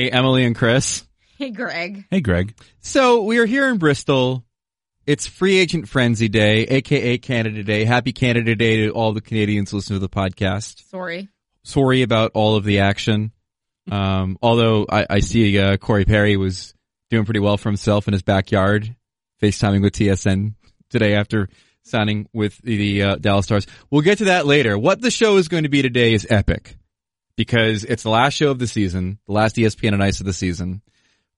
Hey, Emily and Chris. Hey, Greg. Hey, Greg. So we are here in Bristol. It's Free Agent Frenzy Day, a.k.a. Canada Day. Happy Canada Day to all the Canadians listening to the podcast. Sorry about all of the action. Although I see Corey Perry was doing pretty well for himself in his backyard, FaceTiming with TSN today after signing with the Dallas Stars. We'll get to that later. What the show is going to be today is epic because it's the last show of the season, the last ESPN on Ice of the season.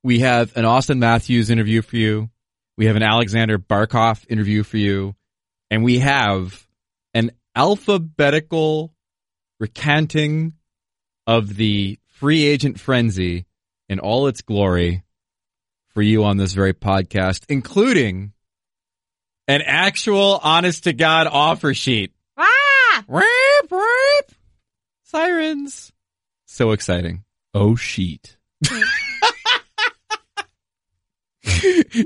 We have an Auston Matthews interview for you. We have an Aleksander Barkov interview for you. And we have an alphabetical recanting of the free agent frenzy in all its glory for you on this very podcast, including an actual honest-to-God offer sheet. Ah! Reep, reep. Sirens. So exciting. Oh, sheet.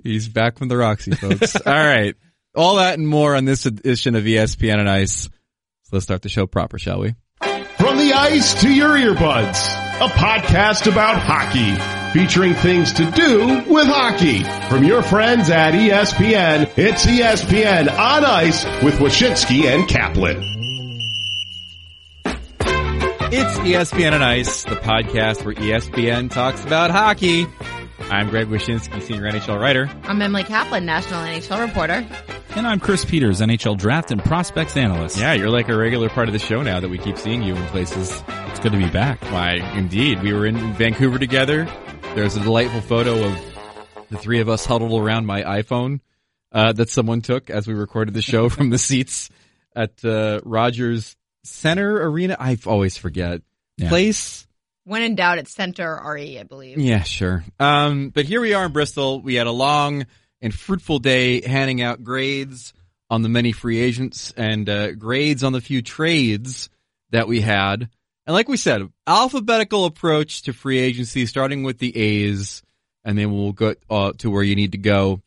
He's back from the Roxy, folks. All right. All that and more on this edition of ESPN and Ice. So let's start the show proper, shall we? From the ice to your earbuds, a podcast about hockey, featuring things to do with hockey. From your friends at ESPN, it's ESPN on Ice with Wyshynski and Kaplan. It's ESPN on Ice, the podcast where ESPN talks about hockey. I'm Greg Wyshynski, senior NHL writer. I'm Emily Kaplan, national NHL reporter. And I'm Chris Peters, NHL draft and prospects analyst. Yeah, you're like a regular part of the show now that we keep seeing you in places. It's good to be back. Why, indeed. We were in Vancouver together. There's a delightful photo of the three of us huddled around my iPhone that someone took as we recorded the show from the seats at Rogers Center Arena. I always forget. Yeah. Place. When in doubt, it's Center RE, I believe. Yeah, sure. But here we are in Bristol. We had a long and fruitful day handing out grades on the many free agents and grades on the few trades that we had. And like we said, alphabetical approach to free agency, starting with the A's, and then we'll go to where you need to go.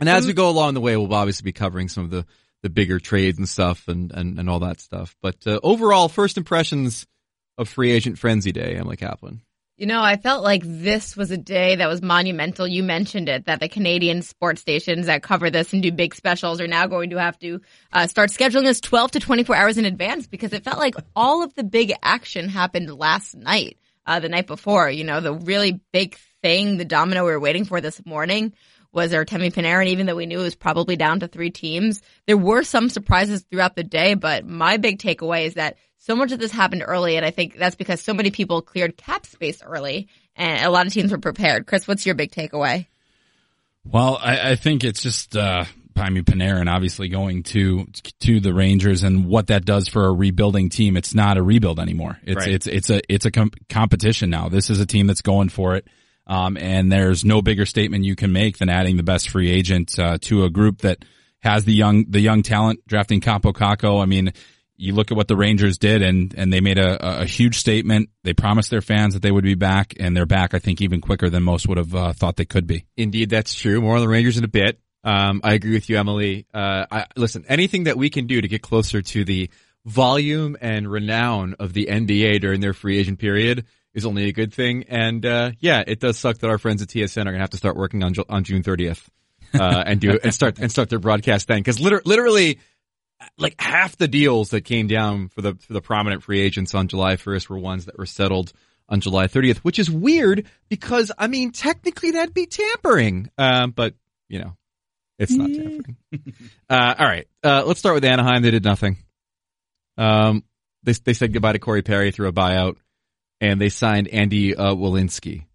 And as we go along the way, we'll obviously be covering some of the bigger trades and stuff and all that stuff. But overall, first impressions of Free Agent Frenzy Day, Emily Kaplan. You know, I felt like this was a day that was monumental. You mentioned it, that the Canadian sports stations that cover this and do big specials are now going to have to start scheduling this 12 to 24 hours in advance because it felt like all of the big action happened last night, the night before. You know, the really big thing, the domino we were waiting for this morning was Artemi Panarin, even though we knew it was probably down to three teams. There were some surprises throughout the day, but my big takeaway is that so much of this happened early, and I think that's because so many people cleared cap space early, and a lot of teams were prepared. Chris, what's your big takeaway? Well, I think it's just, Panarin obviously going to the Rangers and what that does for a rebuilding team. It's not a rebuild anymore. It's a competition now. This is a team that's going for it. And there's no bigger statement you can make than adding the best free agent, to a group that has the young talent, drafting Capo Caco. I mean, you look at what the Rangers did, and they made a huge statement. They promised their fans that they would be back, and they're back, I think, even quicker than most would have thought they could be. Indeed, that's true. More on the Rangers in a bit. I agree with you, Emily. Listen, anything that we can do to get closer to the volume and renown of the NBA during their free agent period is only a good thing. And yeah, it does suck that our friends at TSN are going to have to start working on June 30th and start their broadcast then, because literally like half the deals that came down for the prominent free agents on July 1st were ones that were settled on July 30th, which is weird because, I mean, technically that'd be tampering. But, you know, it's not tampering. All right. Let's start with Anaheim. They did nothing. They said goodbye to Corey Perry through a buyout, and they signed Andy Walensky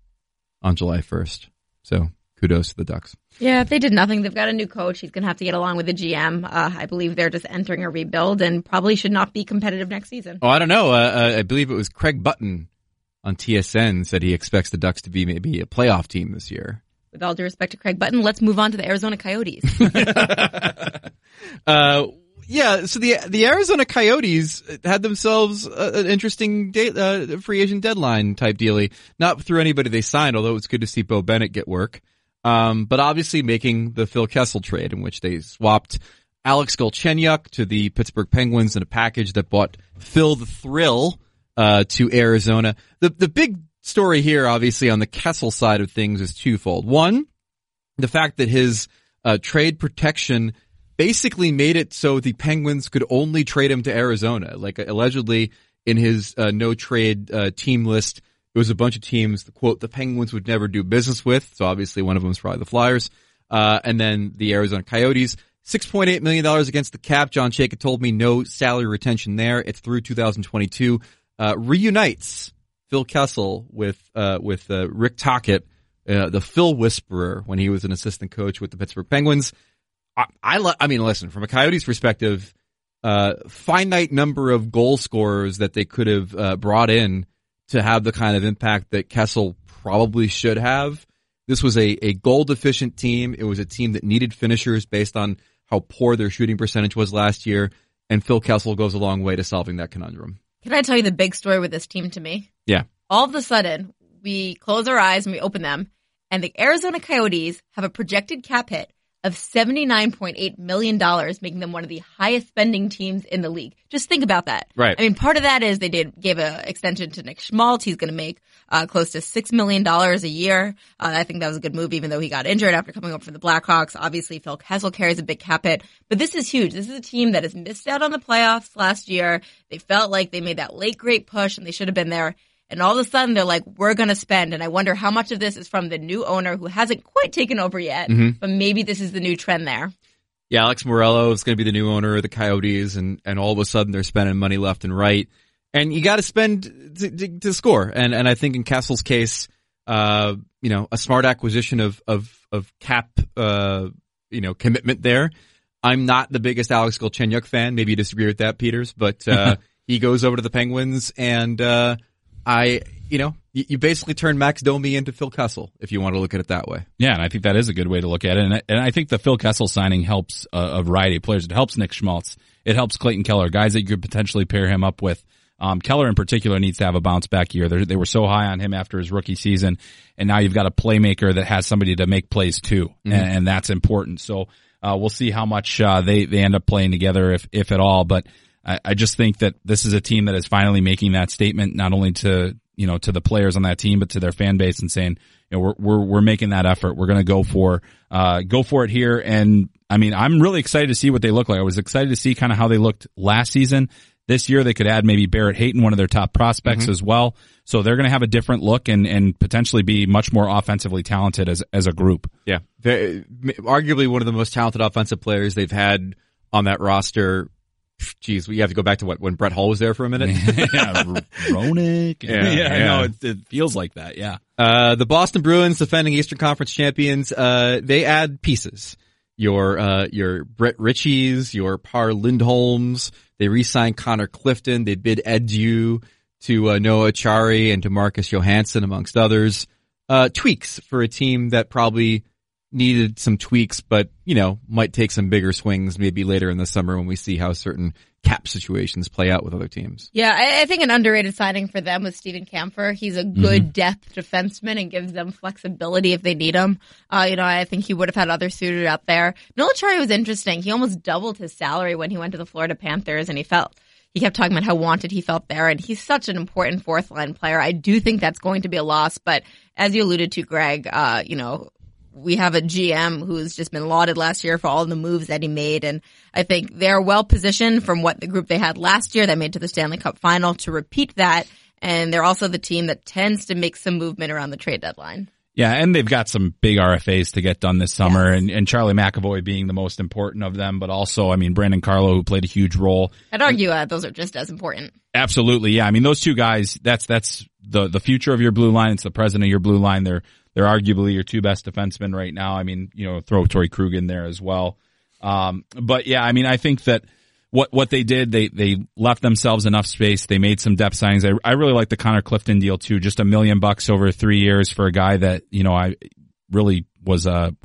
on July 1st. So kudos to the Ducks. Yeah, they did nothing. They've got a new coach. He's going to have to get along with the GM. I believe they're just entering a rebuild and probably should not be competitive next season. Oh, I don't know. I believe it was Craig Button on TSN said he expects the Ducks to be maybe a playoff team this year. With all due respect to Craig Button, let's move on to the Arizona Coyotes. Yeah, so the Arizona Coyotes had themselves an interesting free agent deadline type dealie. Not through anybody they signed, although it's good to see Bo Bennett get work. But obviously making the Phil Kessel trade in which they swapped Alex Galchenyuk to the Pittsburgh Penguins in a package that bought Phil the Thrill, to Arizona. The big story here, obviously, on the Kessel side of things is twofold. One, the fact that his trade protection basically made it so the Penguins could only trade him to Arizona. Like, allegedly, in his no-trade team list, it was a bunch of teams, quote, the Penguins would never do business with. So, obviously, one of them is probably the Flyers. And then the Arizona Coyotes. $6.8 million against the cap. John Chaka told me no salary retention there. It's through 2022. Reunites Phil Kessel with Rick Tocchet, the Phil Whisperer, when he was an assistant coach with the Pittsburgh Penguins. I mean, listen, from a Coyotes perspective, finite number of goal scorers that they could have brought in to have the kind of impact that Kessel probably should have. This was a goal-deficient team. It was a team that needed finishers based on how poor their shooting percentage was last year, and Phil Kessel goes a long way to solving that conundrum. Can I tell you the big story with this team to me? Yeah. All of a sudden, we close our eyes and we open them, and the Arizona Coyotes have a projected cap hit of $79.8 million, making them one of the highest-spending teams in the league. Just think about that. Right. I mean, part of that is they gave an extension to Nick Schmaltz. He's going to make close to $6 million a year. I think that was a good move, even though he got injured after coming up from the Blackhawks. Obviously, Phil Kessel carries a big cap hit. But this is huge. This is a team that has missed out on the playoffs last year. They felt like they made that late great push, and they should have been there. And all of a sudden, they're like, we're going to spend. And I wonder how much of this is from the new owner who hasn't quite taken over yet, but maybe this is the new trend there. Yeah, Alex Morello is going to be the new owner of the Coyotes, and all of a sudden, they're spending money left and right. And you got to spend to score. And I think in Kessel's case, a smart acquisition of cap, commitment there. I'm not the biggest Alex Galchenyuk fan. Maybe you disagree with that, Peters, but he goes over to the Penguins and... you basically turn Max Domi into Phil Kessel if you want to look at it that way. Yeah, and I think that is a good way to look at it. And I think the Phil Kessel signing helps a variety of players. It helps Nick Schmaltz. It helps Clayton Keller, guys that you could potentially pair him up with. Keller in particular needs to have a bounce back year. They were so high on him after his rookie season, and now you've got a playmaker that has somebody to make plays too, and that's important. So we'll see how much they end up playing together, if at all, but I just think that this is a team that is finally making that statement, not only to the players on that team, but to their fan base, and saying, we're making that effort. We're going to go for it here. And I mean, I'm really excited to see what they look like. I was excited to see kind of how they looked last season. This year they could add maybe Barrett Hayton, one of their top prospects as well. So they're going to have a different look and potentially be much more offensively talented as a group. Yeah. They're arguably one of the most talented offensive players they've had on that roster. Geez, we have to go back to when Brett Hull was there for a minute. Yeah, Ronick. Yeah. No, it feels like that. Yeah. The Boston Bruins, defending Eastern Conference champions, they add pieces. Your Brett Richies, your Par Lindholms. They re-signed Connor Clifton. They bid adieu to Noel Acciari and to Marcus Johansson, amongst others. Tweaks for a team that probably needed some tweaks, but, might take some bigger swings maybe later in the summer when we see how certain cap situations play out with other teams. Yeah, I think an underrated signing for them was Steven Camphor. He's a good depth defenseman and gives them flexibility if they need him. I think he would have had others suited out there. Noel Acciari was interesting. He almost doubled his salary when he went to the Florida Panthers, and he kept talking about how wanted he felt there, and he's such an important fourth-line player. I do think that's going to be a loss, but as you alluded to, Greg, we have a GM who's just been lauded last year for all the moves that he made, and I think they're well positioned from what the group they had last year that made to the Stanley Cup final to repeat that, and they're also the team that tends to make some movement around the trade deadline. Yeah, and they've got some big RFAs to get done this summer, and Charlie McAvoy being the most important of them, but also, I mean, Brandon Carlo, who played a huge role. I'd argue those are just as important. Absolutely, yeah. I mean, those two guys, that's the future of your blue line. It's the present of your blue line. They're arguably your two best defensemen right now. I mean, throw Torrey Krug in there as well. But yeah, I mean, I think that what they did, they left themselves enough space. They made some depth signings. I really like the Connor Clifton deal too. Just $1 million over 3 years for a guy that, I really was a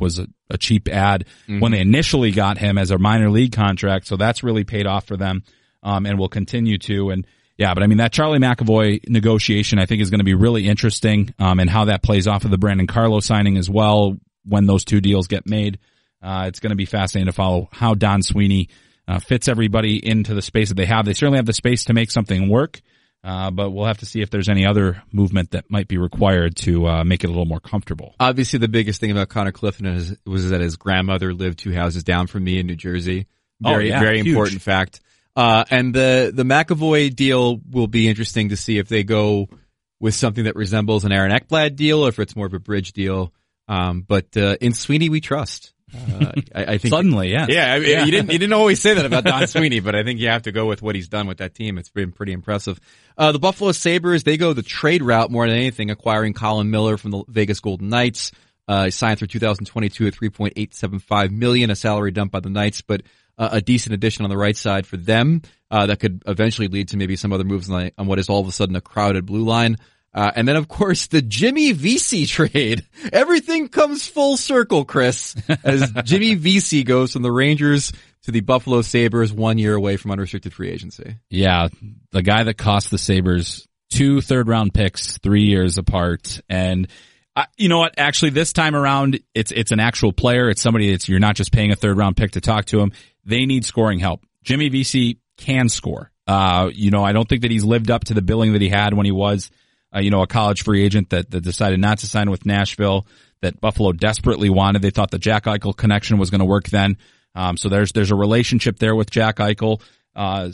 cheap ad when they initially got him as a minor league contract. So that's really paid off for them. And will continue to. And yeah, but I mean, that Charlie McAvoy negotiation, I think, is going to be really interesting, and how that plays off of the Brandon Carlo signing as well. When those two deals get made, it's going to be fascinating to follow how Don Sweeney fits everybody into the space that they have. They certainly have the space to make something work. But we'll have to see if there's any other movement that might be required to make it a little more comfortable. Obviously, the biggest thing about Connor Clifton was that his grandmother lived two houses down from me in New Jersey. Very, very huge. Important fact. And the McAvoy deal will be interesting to see if they go with something that resembles an Aaron Ekblad deal or if it's more of a bridge deal. But in Sweeney we trust. I think suddenly, yeah. Yeah. You didn't always say that about Don Sweeney, but I think you have to go with what he's done with that team. It's been pretty impressive. The Buffalo Sabres, they go the trade route more than anything, acquiring Colin Miller from the Vegas Golden Knights. He signed through 2022 at $3.875 million, a salary dump by the Knights, but a decent addition on the right side for them. That could eventually lead to maybe some other moves on what is all of a sudden a crowded blue line. And then, of course, the Jimmy Vesey trade. Everything comes full circle, Chris, as Jimmy Vesey goes from the Rangers to the Buffalo Sabres, 1 year away from unrestricted free agency. Yeah, the guy that cost the Sabres 2 third-round picks 3 years apart. And you know what? Actually, this time around, it's an actual player. It's somebody that's you're not just paying a third-round pick to talk to him. They need scoring help. Jimmy Vesey can score. I don't think that he's lived up to the billing that he had when he was a college free agent that decided not to sign with Nashville, that Buffalo desperately wanted. They thought the Jack Eichel connection was going to work then. So there's a relationship there with Jack Eichel.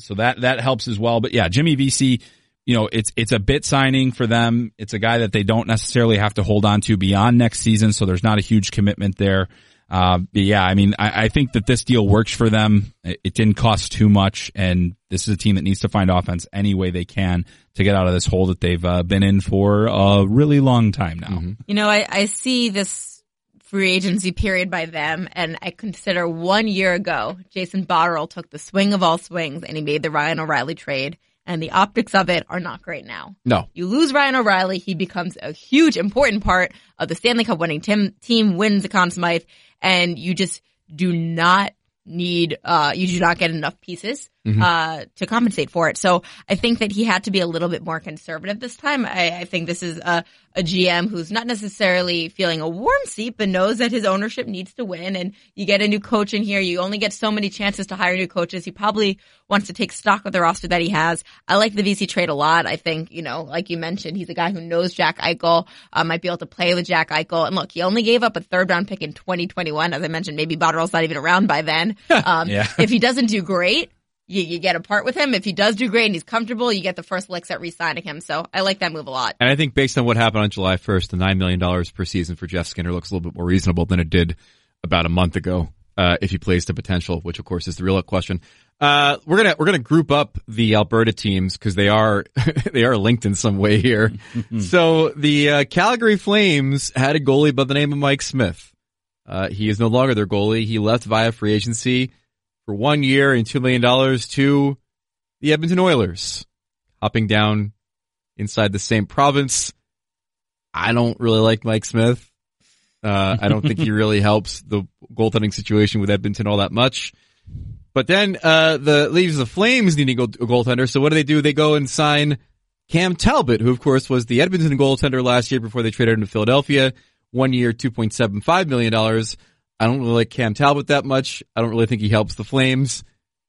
So that helps as well. But yeah, Jimmy Vesey, it's a bit signing for them. It's a guy that they don't necessarily have to hold on to beyond next season. So there's not a huge commitment there. I think that this deal works for them. It didn't cost too much, and this is a team that needs to find offense any way they can to get out of this hole that they've been in for a really long time now. Mm-hmm. I see this free agency period by them, and I consider 1 year ago, Jason Botterill took the swing of all swings, and he made the Ryan O'Reilly trade, and the optics of it are not great now. No. You lose Ryan O'Reilly, he becomes a huge, important part of the Stanley Cup winning team, wins the Conn Smythe. And you just do not need, get enough pieces, to compensate for it. So I think that he had to be a little bit more conservative this time. I think this is a GM who's not necessarily feeling a warm seat, but knows that his ownership needs to win. And you get a new coach in here. You only get so many chances to hire new coaches. He probably wants to take stock of the roster that he has. I like the VC trade a lot. I think, like you mentioned, he's a guy who knows Jack Eichel, might be able to play with Jack Eichel. And look, he only gave up a third-round pick in 2021. As I mentioned, maybe Botterill's not even around by then. If he doesn't do great, you get a part with him. If he does do great and he's comfortable, you get the first licks at re-signing him. So I like that move a lot. And I think based on what happened on July 1st, the $9 million per season for Jeff Skinner looks a little bit more reasonable than it did about a month ago, if he plays to potential, which of course is the real question. We're gonna group up the Alberta teams because they are linked in some way here. So the Calgary Flames had a goalie by the name of Mike Smith. He is no longer their goalie. He left via free agency for 1 year and $2 million to the Edmonton Oilers, hopping down inside the same province. I don't really like Mike Smith. I don't think he really helps the goaltending situation with Edmonton all that much. But then the leaves the Flames needing a goaltender, so what do? They go and sign Cam Talbot, who, of course, was the Edmonton goaltender last year before they traded him to Philadelphia. 1 year, $2.75 million. I don't really like Cam Talbot that much. I don't really think he helps the Flames.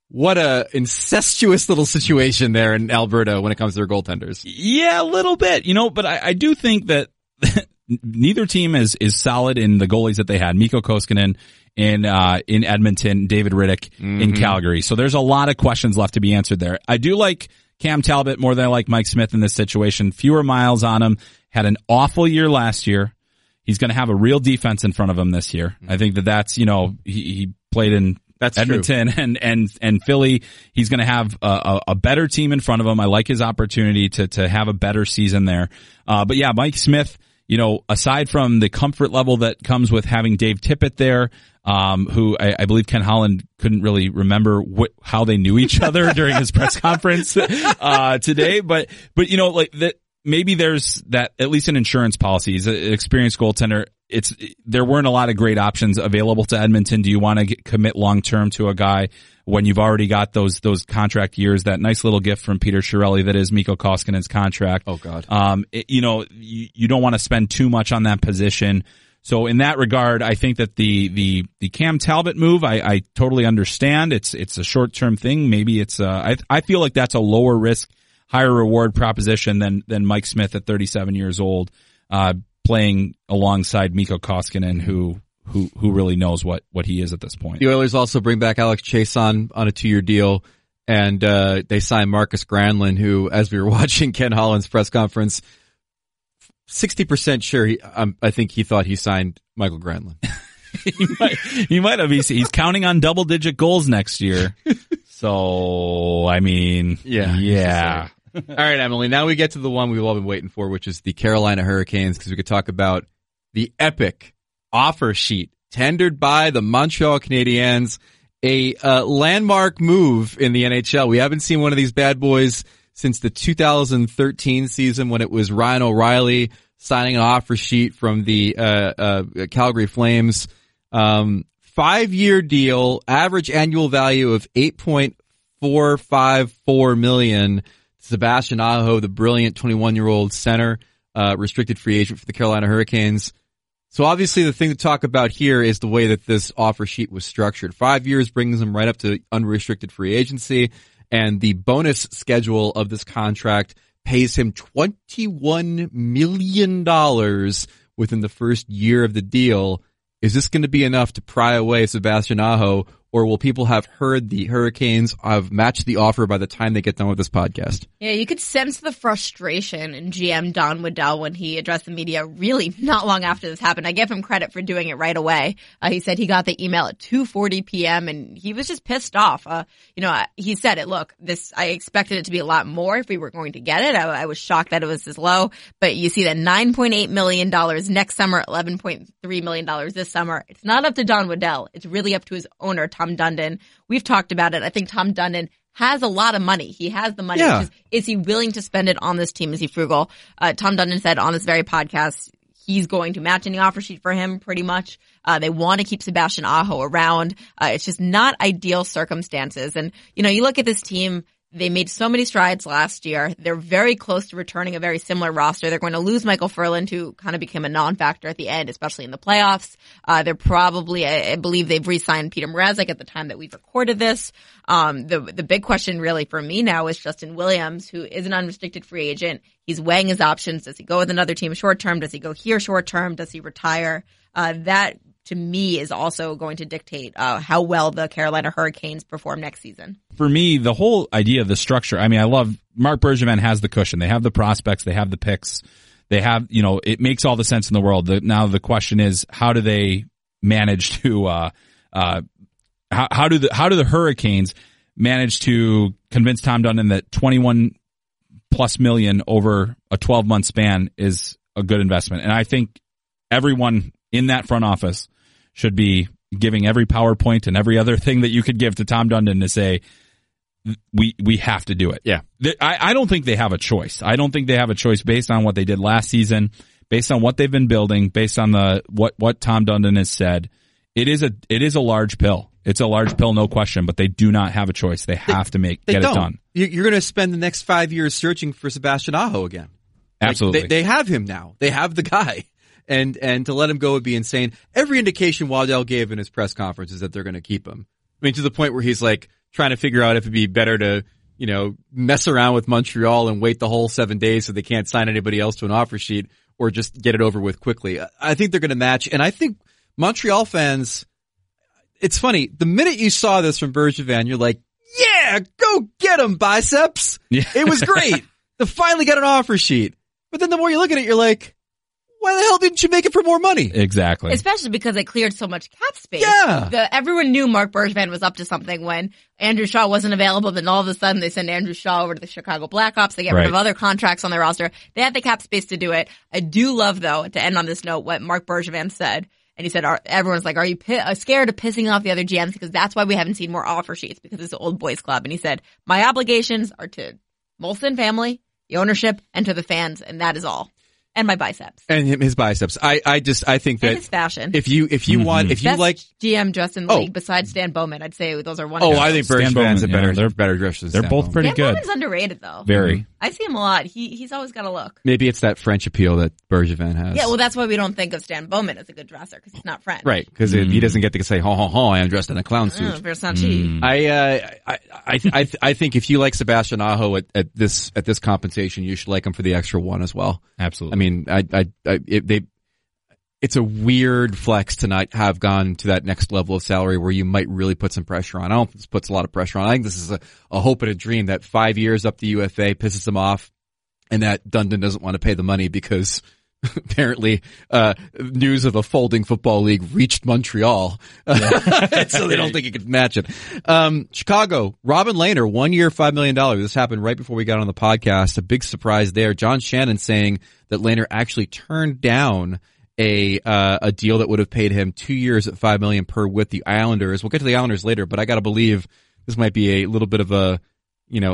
What a incestuous little situation there in Alberta when it comes to their goaltenders. Yeah, a little bit, but I do think that neither team is solid in the goalies that they had. Mikko Koskinen in Edmonton, David Riddick in Calgary. So there's a lot of questions left to be answered there. I do like Cam Talbot more than I like Mike Smith in this situation. Fewer miles on him. Had an awful year last year. He's going to have a real defense in front of him this year. I think that's, he played in Edmonton and Philly. He's going to have a better team in front of him. I like his opportunity to have a better season there. But yeah, Mike Smith, aside from the comfort level that comes with having Dave Tippett there, who I believe Ken Holland couldn't really remember how they knew each other during his press conference, today. But maybe there's that, at least an insurance policy. He's an experienced goaltender. There weren't a lot of great options available to Edmonton. Do you want to commit long term to a guy when you've already got those contract years? That nice little gift from Peter Chiarelli that is Mikko Koskinen's contract. Oh God. You don't want to spend too much on that position. So in that regard, I think that the Cam Talbot move, I totally understand. It's a short term thing. Maybe I feel like that's a lower risk, higher reward proposition than Mike Smith at 37 years old, playing alongside Mikko Koskinen, who really knows what he is at this point. The Oilers also bring back Alex Chason on a 2-year deal, and they sign Marcus Granlund, who, as we were watching Ken Holland's press conference, 60% sure I think he thought he signed Michael Granlund. he might have. He's counting on double-digit goals next year. So, I mean, yeah. All right, Emily, now we get to the one we've all been waiting for, which is the Carolina Hurricanes, because we could talk about the epic offer sheet tendered by the Montreal Canadiens, a landmark move in the NHL. We haven't seen one of these bad boys since the 2013 season, when it was Ryan O'Reilly signing an offer sheet from the Calgary Flames. 5-year deal, average annual value of $8.454 million. Sebastian Aho, the brilliant 21-year-old center, restricted free agent for the Carolina Hurricanes. So obviously the thing to talk about here is the way that this offer sheet was structured. 5 years brings him right up to unrestricted free agency, and the bonus schedule of this contract pays him $21 million within the first year of the deal. Is this going to be enough to pry away Sebastian Aho, or will people have heard the Hurricanes have matched the offer by the time they get done with this podcast? Yeah, you could sense the frustration in GM Don Waddell when he addressed the media really not long after this happened. I give him credit for doing it right away. He said he got the email at 2:40 p.m. and he was just pissed off. He said it, look, I expected it to be a lot more if we were going to get it. I was shocked that it was this low. But you see that $9.8 million next summer, $11.3 million this summer. It's not up to Don Waddell. It's really up to his owner, Tom Dundon. We've talked about it. I think Tom Dundon has a lot of money. He has the money. Yeah. Is he willing to spend it on this team? Is he frugal? Tom Dundon said on this very podcast he's going to match any offer sheet for him pretty much. They want to keep Sebastian Aho around. It's just not ideal circumstances. And, you look at this team. They made so many strides last year. They're very close to returning a very similar roster. They're going to lose Michael Furland, who kind of became a non-factor at the end, especially in the playoffs. They're probably, I believe they've re-signed Peter Mrazek at the time that we've recorded this. The big question really for me now is Justin Williams, who is an unrestricted free agent. He's weighing his options. Does he go with another team short-term? Does he go here short-term? Does he retire? That, to me, is also going to dictate how well the Carolina Hurricanes perform next season. For me, the whole idea of the structure, I mean, I love Mark Bergevin has the cushion. They have the prospects. They have the picks. They have, it makes all the sense in the world. Now the question is, how do they manage to, how do the Hurricanes manage to convince Tom Dundon that 21 plus million over a 12-month span is a good investment? And I think everyone in that front office should be giving every PowerPoint and every other thing that you could give to Tom Dundon to say, we have to do it. Yeah. I don't think they have a choice. I don't think they have a choice based on what they did last season, based on what they've been building, based on what Tom Dundon has said. It is a large pill. It's a large pill, no question, but they do not have a choice. They have to get it done. You're going to spend the next 5 years searching for Sebastian Aho again. Absolutely. They have him now. They have the guy. And to let him go would be insane. Every indication Waddell gave in his press conference is that they're going to keep him. I mean, to the point where he's like trying to figure out if it'd be better to, mess around with Montreal and wait the whole 7 days so they can't sign anybody else to an offer sheet, or just get it over with quickly. I think they're going to match. And I think Montreal fans, it's funny. The minute you saw this from Bergevin, you're like, yeah, go get him, biceps. Yeah. It was great. They finally got an offer sheet. But then the more you look at it, you're like, why the hell didn't you make it for more money? Exactly. Especially because they cleared so much cap space. Yeah. Everyone knew Mark Bergevin was up to something when Andrew Shaw wasn't available. Then all of a sudden they send Andrew Shaw over to the Chicago Blackhawks. They get rid of other contracts on their roster. They had the cap space to do it. I do love, though, to end on this note, what Mark Bergevin said. And he said, everyone's like, are you scared of pissing off the other GMs? Because that's why we haven't seen more offer sheets, because it's an old boys club. And he said, my obligations are to Molson family, the ownership, and to the fans. And that is all. And my biceps. And his biceps. I think that, and his fashion. If you want, if you best like GM dressed in the league besides Dan Bowman, I'd say those are one of the best. I think Bergevin's are better. They're better dressed than Dan Bowman. Both pretty good. Dan Bowman's underrated, though. Very. I see him a lot. He's always got a look. Maybe it's that French appeal that Bergevin has. Yeah, well, that's why we don't think of Stan Bowman as a good dresser, because he's not French. Right, because he doesn't get to say, "Ha ha ha, I am dressed in a clown suit." Versace. I think if you like Sebastian Aho at this compensation, you should like him for the extra one as well. Absolutely. I mean, it's a weird flex to not have gone to that next level of salary where you might really put some pressure on. I don't think this puts a lot of pressure on. I think this is a hope and a dream that 5 years up the UFA pisses them off and that Dundon doesn't want to pay the money because apparently news of a folding football league reached Montreal. Yeah. So they don't think he could match it. Chicago, Robin Lehner, 1 year, $5 million. This happened right before we got on the podcast. A big surprise there. John Shannon saying that Lehner actually turned down a deal that would have paid him 2 years at $5 million per with the Islanders. We'll get to the Islanders later, but I got to believe this might be a little bit of a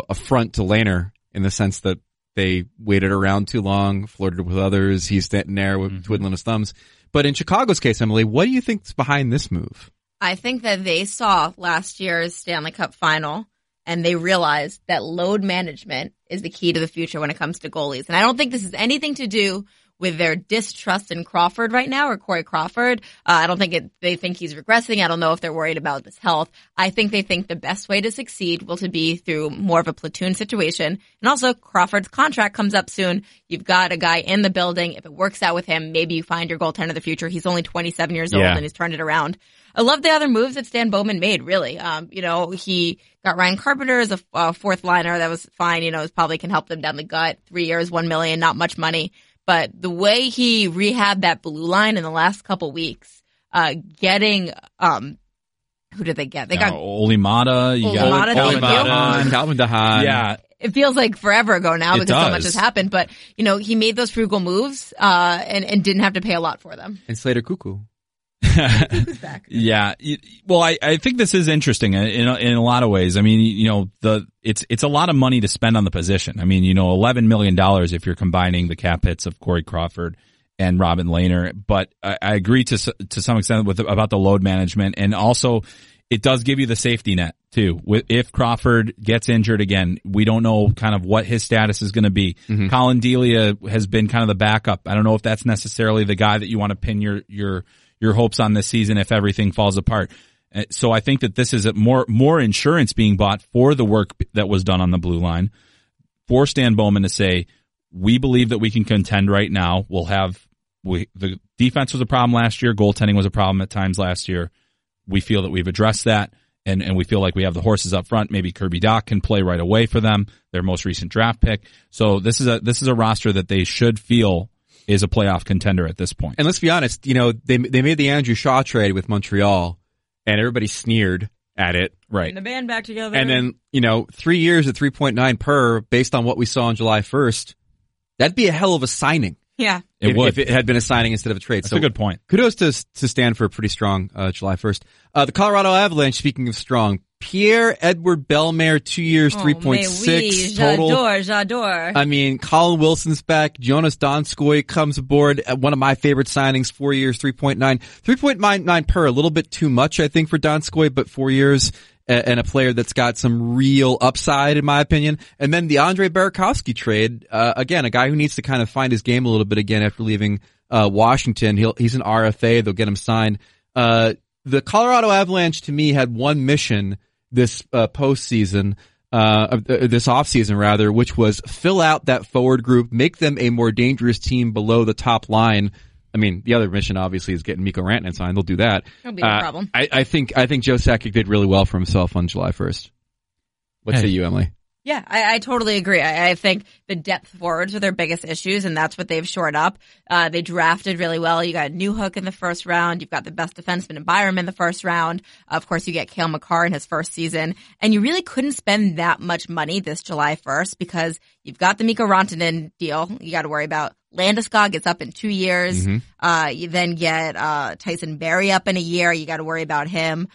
affront to Lehner in the sense that they waited around too long, flirted with others. He's standing there with twiddling his thumbs. But in Chicago's case, Emily, what do you think's behind this move? I think that they saw last year's Stanley Cup final and they realized that load management is the key to the future when it comes to goalies. And I don't think this is anything to do with their distrust in Crawford right now, or Corey Crawford. I don't think they think he's regressing. I don't know if they're worried about his health. I think they think the best way to succeed will to be through more of a platoon situation. And also, Crawford's contract comes up soon. You've got a guy in the building. If it works out with him, maybe you find your goaltender of the future. He's only 27 years old and he's turned it around. I love the other moves that Stan Bowman made, really. He got Ryan Carpenter as a fourth liner. That was fine. It probably can help them down the gut. 3 years, $1 million, not much money. But the way he rehabbed that blue line in the last couple weeks, getting who did they get? They got Olimata. You got Talbot, Dahan. Yeah, it feels like forever ago now because so much has happened. But he made those frugal moves and didn't have to pay a lot for them. And Slater Cuckoo. Yeah. Well, I think this is interesting in a lot of ways. I mean, it's a lot of money to spend on the position. I mean, $11 million if you're combining the cap hits of Corey Crawford and Robin Lehner. But I agree to some extent about the load management, and also it does give you the safety net too. If Crawford gets injured again, we don't know kind of what his status is going to be. Mm-hmm. Colin Delia has been kind of the backup. I don't know if that's necessarily the guy that you want to pin your hopes on this season if everything falls apart. So I think that this is more insurance being bought for the work that was done on the blue line for Stan Bowman to say, we believe that we can contend right now. The defense was a problem last year. Goaltending was a problem at times last year. We feel that we've addressed that, and we feel like we have the horses up front. Maybe Kirby Dach can play right away for them, their most recent draft pick. So this is a roster that they should feel is a playoff contender at this point. And let's be honest, they made the Andrew Shaw trade with Montreal, and everybody sneered at it. Right. And the band back together. And then, 3 years at 3.9 per, based on what we saw on July 1st, that'd be a hell of a signing. Yeah. If it had been a signing instead of a trade. That's a good point. Kudos to Stan for a pretty strong July 1st. The Colorado Avalanche, speaking of strong, Pierre-Edward Bellemare, 2 years, 3.6 total. J'adore. I mean, Colin Wilson's back. Jonas Donskoy comes aboard. One of my favorite signings, 4 years, 3.9. 3.99 per, a little bit too much, I think, for Donskoy, but 4 years and a player that's got some real upside, in my opinion. And then the Andre Burakovsky trade, again, a guy who needs to kind of find his game a little bit again after leaving Washington. He's an RFA. They'll get him signed. The Colorado Avalanche, to me, had one mission this postseason, this offseason rather, which was fill out that forward group, make them a more dangerous team below the top line. I mean, the other mission obviously is getting Mikko Rantanen signed. They'll do that. That'll be no problem. I think Joe Sakic did really well for himself on July 1st. What say you, Emily? Yeah, I totally agree. I think the depth forwards are their biggest issues, and that's what they've shored up. They drafted really well. You got Newhook in the first round. You've got the best defenseman in Byram in the first round. Of course, you get Cale Makar in his first season. And you really couldn't spend that much money this July 1st because you've got the Mikko Rantanen deal you got to worry about. Landeskog gets up in 2 years. Mm-hmm. You then get Tyson Barrie up in a year. You got to worry about him.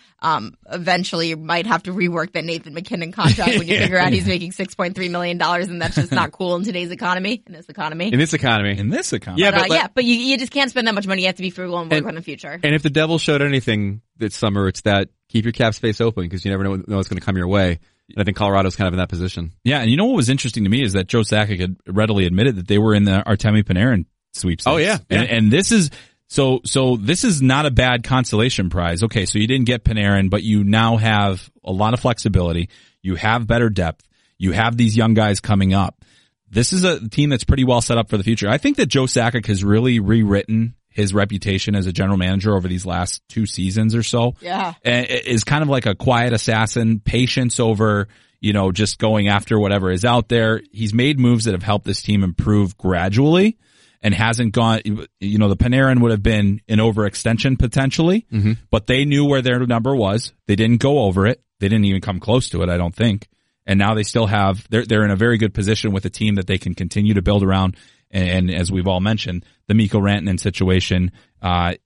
Eventually, you might have to rework that Nathan McKinnon contract when you figure out he's making $6.3 million, and that's just not cool in today's economy, in this economy. But you just can't spend that much money. You have to be frugal and work on the future. And if the devil showed anything this summer, it's that keep your cap space open because you never know what's going to come your way. And I think Colorado's kind of in that position. Yeah, and you know what was interesting to me is that Joe Sakic had readily admitted that they were in the Artemi Panarin sweepstakes. Oh, yeah. And this is... So this is not a bad consolation prize. Okay, so you didn't get Panarin, but you now have a lot of flexibility. You have better depth. You have these young guys coming up. This is a team that's pretty well set up for the future. I think that Joe Sakic has really rewritten his reputation as a general manager over these last two seasons or so. Yeah. And is kind of like a quiet assassin, patience over, you know, just going after whatever is out there. He's made moves that have helped this team improve gradually. And hasn't gone, you know, the Panarin would have been an overextension potentially, but they knew where their number was. They didn't go over it. They didn't even come close to it, I don't think. And now they still have, they're in a very good position with a team that they can continue to build around. And as we've all mentioned, the Mikko Rantanen situation,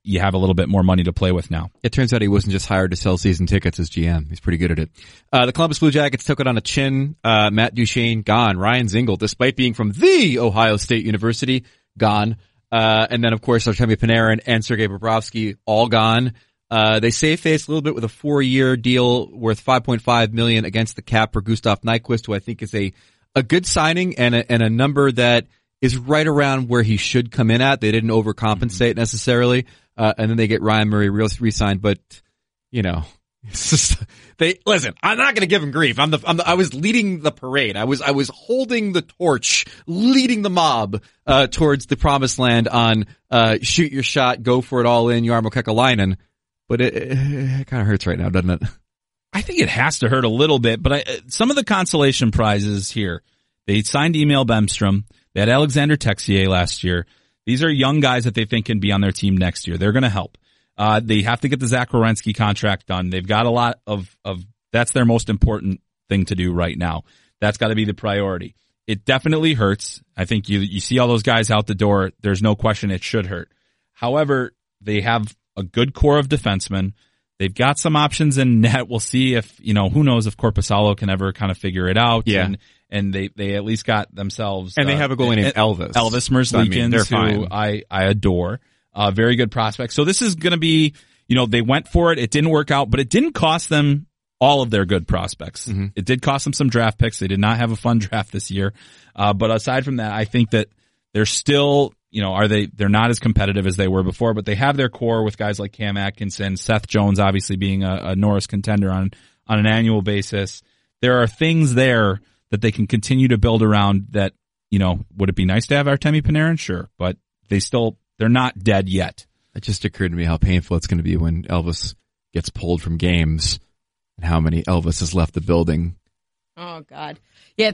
you have a little bit more money to play with now. It turns out he wasn't just hired to sell season tickets as GM. He's pretty good at it. The Columbus Blue Jackets took it on a chin. Matt Duchene gone. Ryan Zingle, despite being from the Ohio State University, gone. And then, of course, Artemi Panarin and Sergei Bobrovsky, all gone. They save-faced a little bit with a 4-year deal worth $5.5 million against the cap for Gustav Nyquist, who I think is a good signing and a number that is right around where he should come in at. They didn't overcompensate necessarily. And then they get Ryan Murray re-signed, but, you know, it's just, listen, I'm not going to give him grief. I was leading the parade. I was holding the torch, leading the mob, towards the promised land on, shoot your shot, go for it all in, Jarmo Kekalainen. But it kind of hurts right now, doesn't it? I think it has to hurt a little bit, but some of the consolation prizes here, they signed Emil Bemstrom, they had Alexander Texier last year. These are young guys that they think can be on their team next year. They're going to help. They have to get the Zach Werenski contract done. They've got a lot of that's their most important thing to do right now. That's got to be the priority. It definitely hurts. I think you see all those guys out the door. There's no question it should hurt. However, they have a good core of defensemen. They've got some options in net. We'll see if, you know, who knows if Korpisalo can ever kind of figure it out. Yeah. And they at least got themselves. And they have a goalie named Elvis. Elvis Merzlikins, who I adore. Very good prospect. So this is going to be, you know, they went for it. It didn't work out, but it didn't cost them all of their good prospects. Mm-hmm. It did cost them some draft picks. They did not have a fun draft this year. But aside from that, I think that they're still, you know, they're not as competitive as they were before, but they have their core with guys like Cam Atkinson, Seth Jones, obviously being a Norris contender on an annual basis. There are things there that they can continue to build around that, you know, would it be nice to have Artemi Panarin? Sure. But they still, they're not dead yet. It just occurred to me how painful it's going to be when Elvis gets pulled from games and how many Elvis has left the building. Oh, God. Yeah,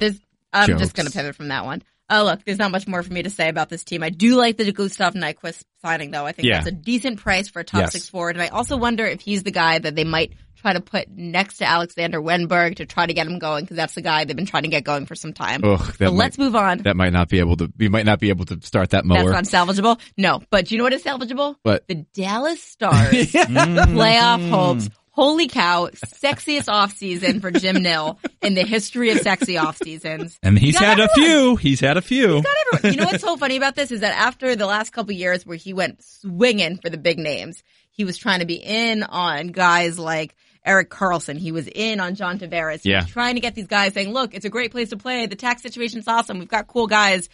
I'm jokes. Just going to pivot from that one. Oh, look, there's not much more for me to say about this team. I do like the Gustav Nyquist signing, though. I think that's a decent price for a top six forward. And I also wonder if he's the guy that they might try to put next to Alexander Wenberg to try to get him going, because that's the guy they've been trying to get going for some time. Let's move on. That might not be able to. You might not be able to start that mower. That's not salvageable. No, but do you know what is salvageable? What? The Dallas Stars playoff hopes. Holy cow, sexiest offseason for Jim Nill in the history of sexy offseasons. And he's had a few. He's got everyone. You know what's so funny about this is that after the last couple of years where he went swinging for the big names, he was trying to be in on guys like Erik Karlsson. He was in on John Tavares. He was trying to get these guys saying, look, it's a great place to play. The tax situation's awesome. We've got cool guys.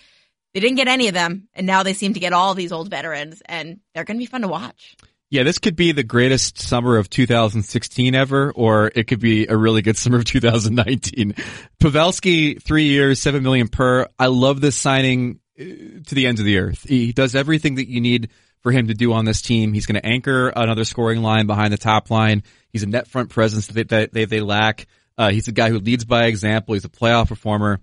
They didn't get any of them, and now they seem to get all these old veterans, and they're going to be fun to watch. Yeah, this could be the greatest summer of 2016 ever, or it could be a really good summer of 2019. Pavelski, 3 years, $7 million per. I love this signing to the ends of the earth. He does everything that you need for him to do on this team. He's going to anchor another scoring line behind the top line. He's a net front presence that they lack. He's a guy who leads by example. He's a playoff performer.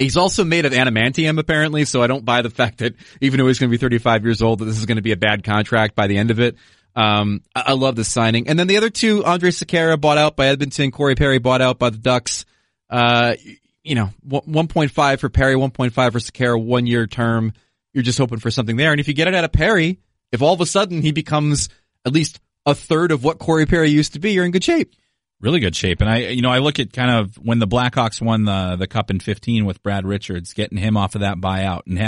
He's also made of adamantium, apparently, so I don't buy the fact that even though he's going to be 35 years old, that this is going to be a bad contract by the end of it. I love the signing. And then the other two, Andre Sekera bought out by Edmonton, Corey Perry bought out by the Ducks. You know, 1.5 for Perry, 1.5 for Sekera, 1 year term. You're just hoping for something there. And if you get it out of Perry, if all of a sudden he becomes at least a third of what Corey Perry used to be, you're in good shape. Really good shape. And I look at kind of when the Blackhawks won the cup in 2015 with Brad Richards, getting him off of that buyout and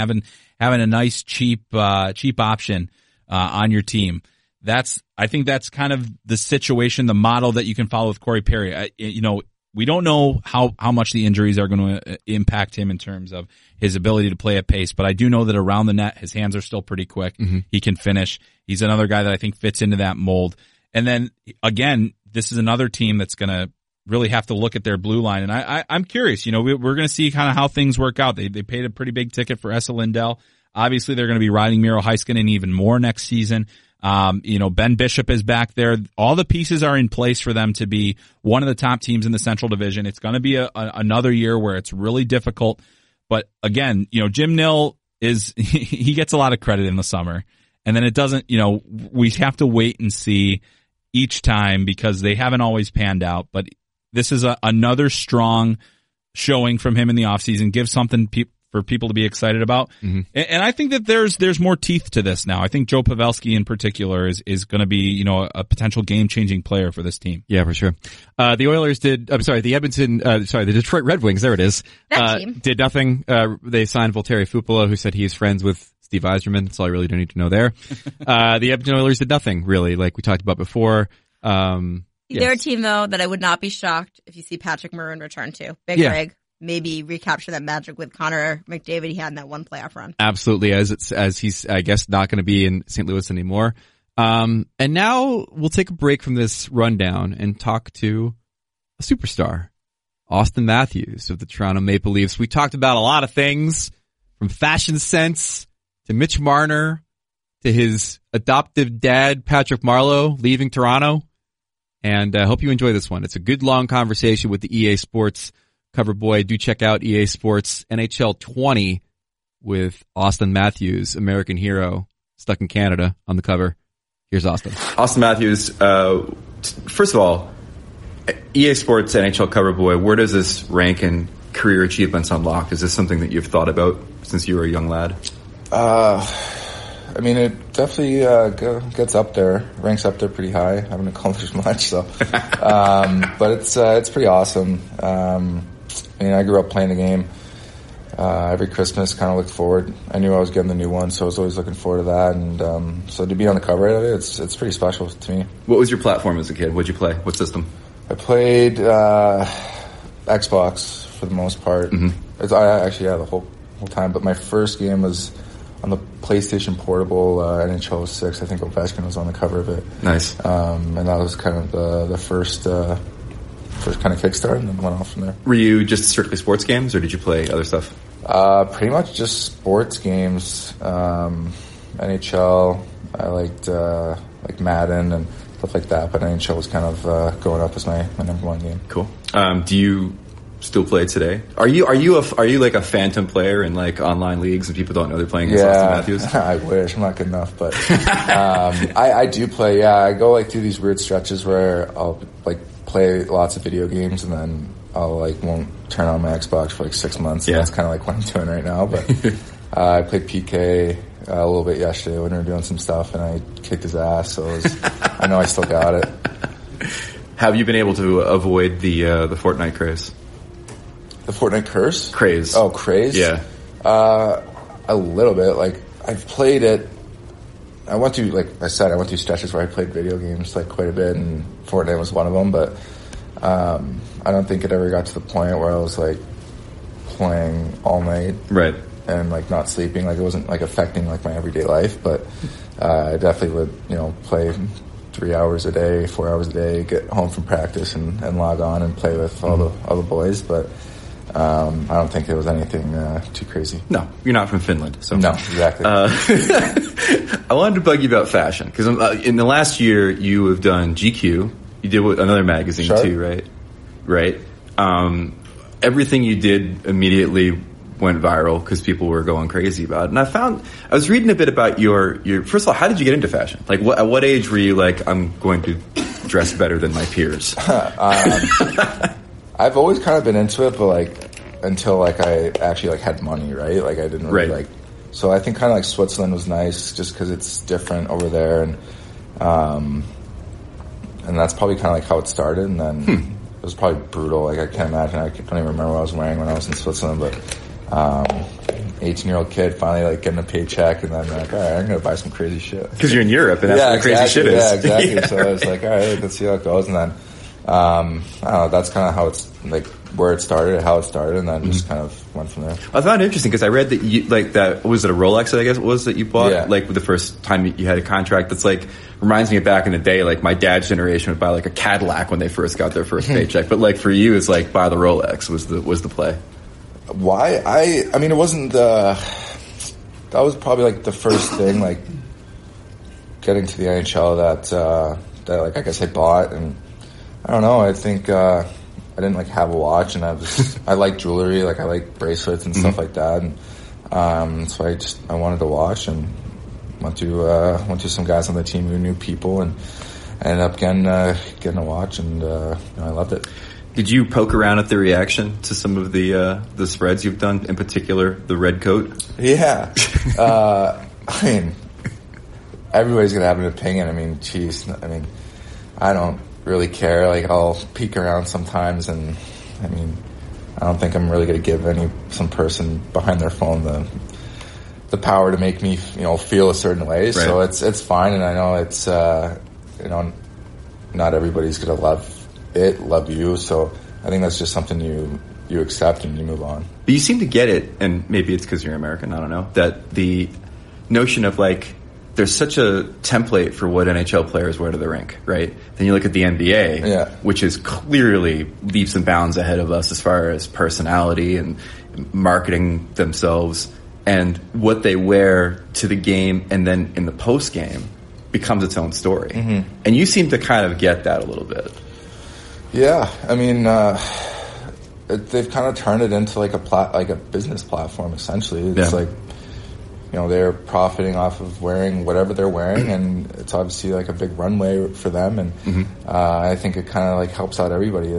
having a nice cheap option, on your team. I think that's kind of the situation, the model that you can follow with Corey Perry. You know, We don't know how much the injuries are going to impact him in terms of his ability to play at pace, but I do know that around the net, his hands are still pretty quick. Mm-hmm. He can finish. He's another guy that I think fits into that mold. And then, again, this is another team that's going to really have to look at their blue line. And I'm curious. You know, we're going to see kind of how things work out. They paid a pretty big ticket for Esa Lindell. Obviously, they're going to be riding Miro Heiskanen even more next season. You know, Ben Bishop is back there. All the pieces are in place for them to be one of the top teams in the Central Division. It's going to be another year where it's really difficult. But again, you know, Jim Nill he gets a lot of credit in the summer. And then it doesn't, you know, we have to wait and see each time because they haven't always panned out. But this is another strong showing from him in the offseason. Give something for people to be excited about. Mm-hmm. And I think that there's more teeth to this now. I think Joe Pavelski in particular is going to be, you know, a potential game-changing player for this team. Yeah, for sure. The Detroit Red Wings, there it is. That team did nothing. They signed Valtteri Fupala, who said he's friends with Steve Yzerman. That's all I really don't need to know there. The Edmonton Oilers did nothing, really, like we talked about before. They're a team, though, that I would not be shocked if you see Patrick Maroon return to. Big rig. Maybe recapture that magic with Connor McDavid he had in that one playoff run. Absolutely, as he's, I guess, not going to be in St. Louis anymore. And now we'll take a break from this rundown and talk to a superstar, Auston Matthews of the Toronto Maple Leafs. We talked about a lot of things, from fashion sense to Mitch Marner to his adoptive dad, Patrick Marleau, leaving Toronto. And I hope you enjoy this one. It's a good long conversation with the EA Sports cover boy. Do check out EA Sports NHL 20 with Auston Matthews, American hero, stuck in Canada on the cover. Here's Auston. Auston Matthews, first of all, EA Sports NHL cover boy, where does this rank in career achievements unlocked? Is this something that you've thought about since you were a young lad? I mean, it definitely gets up there, ranks up there pretty high. I haven't accomplished much, so. But it's pretty awesome. I mean, I grew up playing the game. Every Christmas, kind of looked forward. I knew I was getting the new one, so I was always looking forward to that. And so to be on the cover of it, it's pretty special to me. What was your platform as a kid? What'd you play? What system? I played Xbox for the most part. Mm-hmm. I actually the whole time. But my first game was on the PlayStation Portable, NHL 06. I think Ovechkin was on the cover of it. Nice. And that was kind of the first kind of kickstart, and then went off from there. Were you just strictly sports games, or did you play other stuff? Pretty much just sports games. NHL, I liked like Madden and stuff like that, but NHL was kind of going up as my number one game. Cool. Do you still play today? Are you like a phantom player in like online leagues and people don't know they're playing against Auston Matthews? I wish. I'm not good enough, but I do play. Yeah, I go like through these weird stretches where I'll like play lots of video games and then I'll like won't turn on my Xbox for like 6 months. Yeah, that's kind of like what I'm doing right now. But I played PK a little bit yesterday when we were doing some stuff, and I kicked his ass. So I know I still got it. Have you been able to avoid the Fortnite craze? The Fortnite curse? Craze. Oh, craze? Yeah. A little bit. Like, I've played it. I went through, like I said, stretches where I played video games, like, quite a bit, and Fortnite was one of them, but, I don't think it ever got to the point where I was, like, playing all night. Right. And, like, not sleeping. Like, it wasn't, like, affecting, like, my everyday life, but, I definitely would, you know, play 3 hours a day, 4 hours a day, get home from practice and log on and play with all the boys, but, I don't think there was anything too crazy. No, you're not from Finland, so no, exactly. I wanted to bug you about fashion because in the last year you have done GQ. You did another magazine too, right? Right. Everything you did immediately went viral because people were going crazy about it. And I was reading a bit about your. First of all, how did you get into fashion? Like, at what age were you like, I'm going to dress better than my peers? I've always kind of been into it, but like until like I actually like had money, right? Like I didn't really like. So I think kind of like Switzerland was nice, just because it's different over there, and that's probably kind of like how it started. And then it was probably brutal. Like I can't imagine. I don't even remember what I was wearing when I was in Switzerland, but 18-year-old kid finally like getting a paycheck, and then like, all right, I'm gonna buy some crazy shit because you're in Europe, and that's what the crazy shit is. Yeah, exactly. Yeah, so I was like, all right, let's see how it goes, and then. I don't know, that's kind of how it's like where it started, how it started, and then just kind of went from there. I found it interesting because I read that you like that was it a Rolex I guess it was that you bought like the first time you had a contract. That's like reminds me of back in the day, like my dad's generation would buy like a Cadillac when they first got their first paycheck, but like for you it's like buy the Rolex was the play. Why I mean it wasn't the that was probably like the first thing like getting to the NHL that like I guess I bought, and I don't know. I think I didn't like have a watch, and I like jewelry, like I like bracelets and stuff like that. And so I wanted a watch, and went to some guys on the team who knew people, and I ended up getting a watch, and you know, I loved it. Did you poke around at the reaction to some of the spreads you've done, in particular the red coat? Yeah, I mean everybody's gonna have an opinion. I mean, geez, I mean I don't really care, like I'll peek around sometimes, and I mean I don't think I'm really going to give some person behind their phone the power to make me, you know, feel a certain way, right. So it's fine, and I know it's you know, not everybody's going to love you, so I think that's just something you accept and you move on. But you seem to get it, and maybe it's because you're American, I don't know, that the notion of like there's such a template for what NHL players wear to the rink, right? Then you look at the NBA, which is clearly leaps and bounds ahead of us as far as personality and marketing themselves, and what they wear to the game and then in the post game becomes its own story. Mm-hmm. And you seem to kind of get that a little bit. Yeah, I mean, they've kind of turned it into like a business platform essentially. It's like, you know, they're profiting off of wearing whatever they're wearing, and it's obviously like a big runway for them, and I think it kind of like helps out everybody,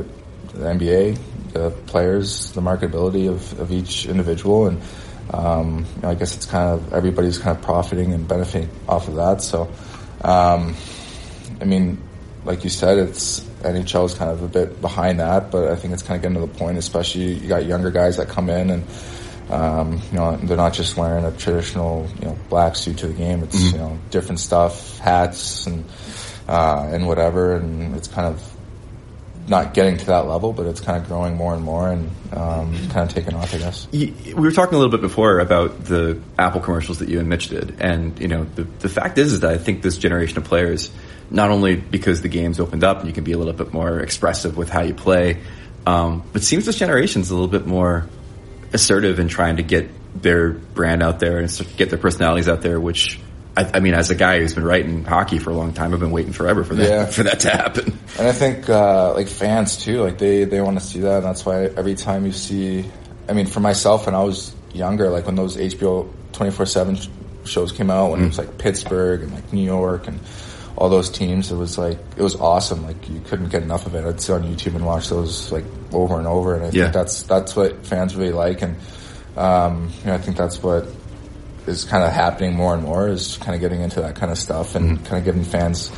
the NBA, the players, the marketability of each individual, and you know, I guess it's kind of everybody's kind of profiting and benefiting off of that. So I mean, like you said, it's NHL is kind of a bit behind that, but I think it's kind of getting to the point, especially you got younger guys that come in, and you know, they're not just wearing a traditional, you know, black suit to the game. It's, you know, different stuff, hats and whatever. And it's kind of not getting to that level, but it's kind of growing more and more, and, kind of taking off, I guess. We were talking a little bit before about the Apple commercials that you and Mitch did. And, you know, the fact is that I think this generation of players, not only because the game's opened up and you can be a little bit more expressive with how you play, but it seems this generation's a little bit more assertive in trying to get their brand out there and get their personalities out there, which I mean, as a guy who's been writing hockey for a long time, I've been waiting forever for that to happen. And I think like fans too, like they want to see that, and that's why every time you see, I mean, for myself when I was younger, like when those HBO 24/7 shows came out, when it was like Pittsburgh and like New York and all those teams, it was awesome. Like you couldn't get enough of it. I'd sit on YouTube and watch those like over and over. And I think that's what fans really like. And, you know, I think that's what is kind of happening more and more, is kind of getting into that kind of stuff and kind of giving fans,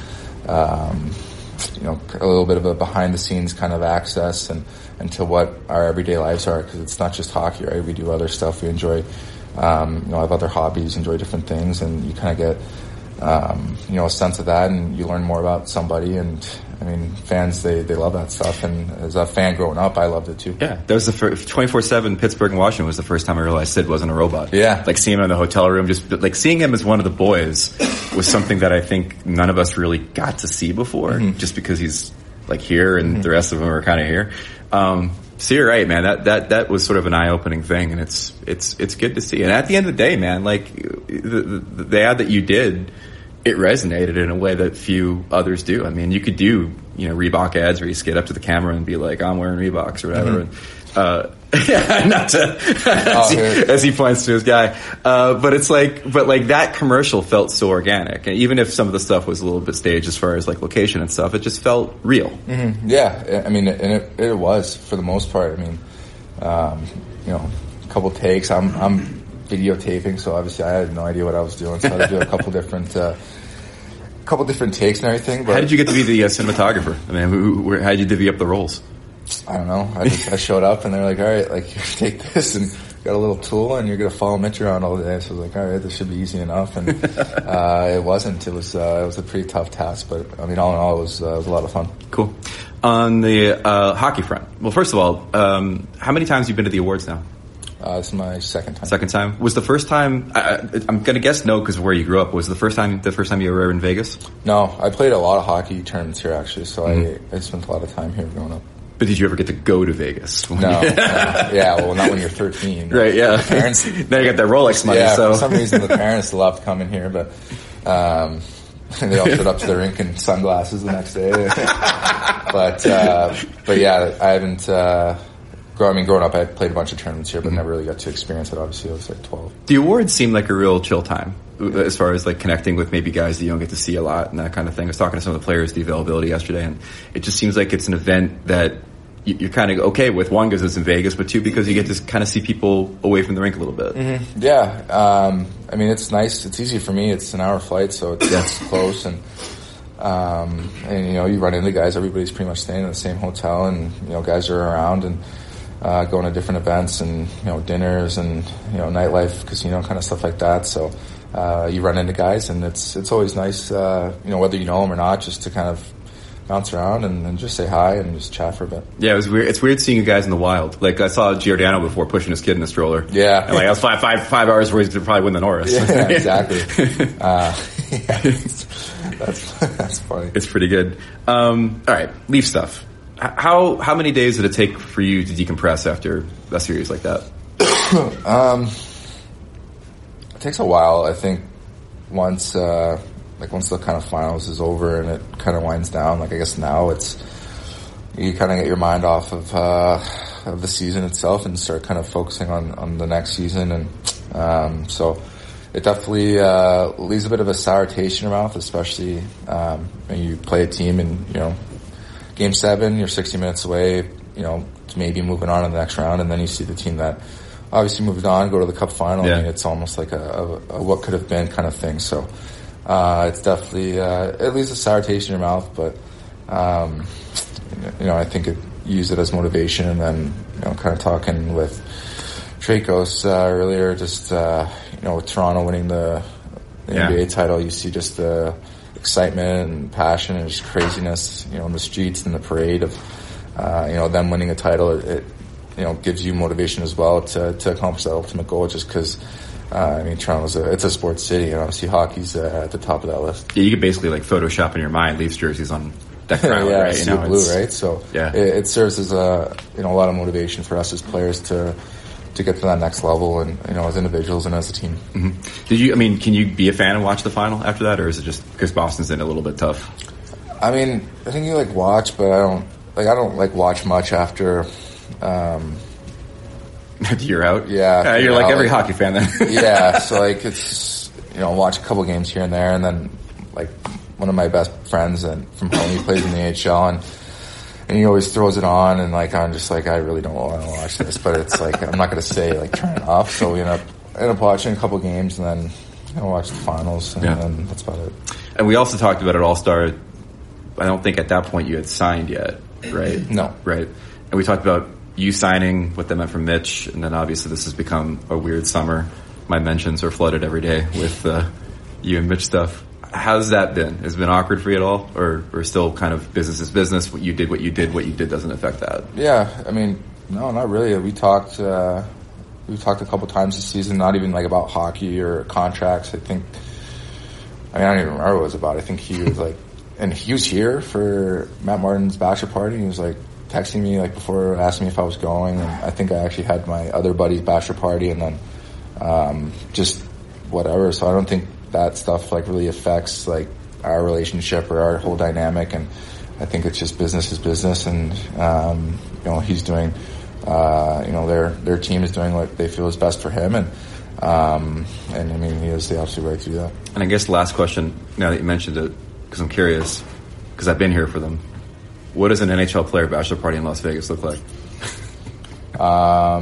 you know, a little bit of a behind the scenes kind of access and to what our everyday lives are. Cause it's not just hockey, right? We do other stuff. We enjoy, you know, have other hobbies, enjoy different things, and you kind of get, you know, a sense of that, and you learn more about somebody. And I mean, fans, they love that stuff, and as a fan growing up, I loved it too. Yeah, that was the first 24/7 Pittsburgh and Washington was the first time I realized Sid wasn't a robot. Yeah, like seeing him in the hotel room, just like seeing him as one of the boys was something that I think none of us really got to see before, just because he's like here and the rest of them are kind of here. So you're right, man. That was sort of an eye-opening thing, and it's good to see. And at the end of the day, man, like the ad that you did, it resonated in a way that few others do. I mean, you could do, you know, Reebok ads where you just get up to the camera and be like, I'm wearing Reeboks or whatever. Not to, as he points to his guy. But it's like, that commercial felt so organic. And even if some of the stuff was a little bit staged as far as like location and stuff, it just felt real. Yeah. I mean, and it was for the most part. I mean, you know, a couple takes. I'm videotaping, so obviously I had no idea what I was doing, so I had to do a couple different takes and everything. But how did you get to be the cinematographer? I mean, how did you divvy up the roles? I don't know. I showed up and they're like, all right, like take this, and got a little tool, and you're gonna follow Mitch around all day. So I was like, all right, this should be easy enough, and it wasn't. It was a pretty tough task, but I mean, all in all, it was a lot of fun. Cool. on the hockey front. Well, first of all, how many times have you been to the awards now? This is my second time. Second time. Was the first time, I'm going to guess no because of where you grew up, was the first time you were in Vegas? No, I played a lot of hockey tournaments here actually, so I spent a lot of time here growing up. But did you ever get to go to Vegas? No. Yeah, well, not when you're 13. Right, yeah. Parents, now you got that Rolex money. Yeah, so. For some reason the parents love coming here, but they all showed up to the rink in sunglasses the next day. But yeah, I haven't... growing up, I played a bunch of tournaments here, but never really got to experience it. Obviously, I was like 12. The awards seemed like a real chill time, as far as like connecting with maybe guys that you don't get to see a lot and that kind of thing. I was talking to some of the players, the availability yesterday, and it just seems like it's an event that you're kind of okay with. One, because it's in Vegas, but two, because you get to kind of see people away from the rink a little bit. Mm-hmm. Yeah, I mean, it's nice. It's easy for me. It's an hour flight, so it's close and. And you know, you run into guys. Everybody's pretty much staying in the same hotel, and you know, guys are around and. Going to different events and, you know, dinners and, you know, nightlife, casino kind of stuff like that. So, you run into guys and it's always nice, you know, whether you know them or not, just to kind of bounce around and just say hi and just chat for a bit. Yeah, it was weird. It's weird seeing you guys in the wild. Like, I saw Giordano before pushing his kid in the stroller. Yeah. And like, I was five hours where he could probably win the Norris. Yeah, exactly. Yeah, that's funny. It's pretty good. All right, Leaf stuff. How many days did it take for you to decompress after a series like that? It takes a while. I think once the kind of finals is over and it kind of winds down, like I guess now it's you kind of get your mind off of the season itself and start kind of focusing on the next season, and so it definitely leaves a bit of a sour taste in your mouth, especially when you play a team and you know. Game 7, you're 60 minutes away, you know, maybe moving on in the next round, and then you see the team that obviously moved on, go to the cup final. Yeah. I mean, it's almost like a what could have been kind of thing. So it's definitely it leaves a sour taste in your mouth, but you know, I think use it as motivation. And then you know, kind of talking with Tracos earlier, just you know, with Toronto winning the NBA title, you see just the excitement and passion and just craziness, you know, in the streets and the parade of, you know, them winning a title. It you know, gives you motivation as well to accomplish that ultimate goal, just because, I mean, Toronto's it's a sports city, and obviously hockey's at the top of that list. Yeah, you could basically, like, Photoshop in your mind Leafs jerseys on that crowd, yeah, right? Yeah, blue, right? So yeah. It serves as you know, a lot of motivation for us as players to get to that next level, and you know, as individuals and as a team. Mm-hmm. Did you? I mean, can you be a fan and watch the final after that, or is it just because Boston's in a little bit tough? I mean, I think you like watch, but I don't watch much after. You're out. Yeah, you're like every hockey fan then. Yeah, so like it's you know, watch a couple games here and there, and then like one of my best friends and from home, he plays in the AHL and he always throws it on, and like I'm just like I really don't want to watch this, but it's like I'm not gonna say like turn it off. So we end up watching a couple games, and then you know, watch the finals, and then that's about it. And we also talked about it All-Star. I don't think at that point you had signed yet, right? No, right. And we talked about you signing, what that meant for Mitch, and then obviously this has become a weird summer. My mentions are flooded every day with you and Mitch stuff. How's that been? Has it been awkward for you at all? Or still kind of business is business? What you did doesn't affect that? Yeah, I mean, no, not really. We talked a couple times this season, not even like about hockey or contracts. I don't even remember what it was about. I think he was like, and he was here for Matt Martin's bachelor party. He was like texting me like before, asking me if I was going. And I think I actually had my other buddy's bachelor party, and then just whatever. So I don't think that stuff like really affects like our relationship or our whole dynamic, and I think it's just business is business, and you know, he's doing you know, their team is doing what they feel is best for him, and I mean, he has the absolute right to do that. And I guess the last question, now that you mentioned it, because I'm curious, because I've been here for them, what does an NHL player bachelor party in Las Vegas look like? Are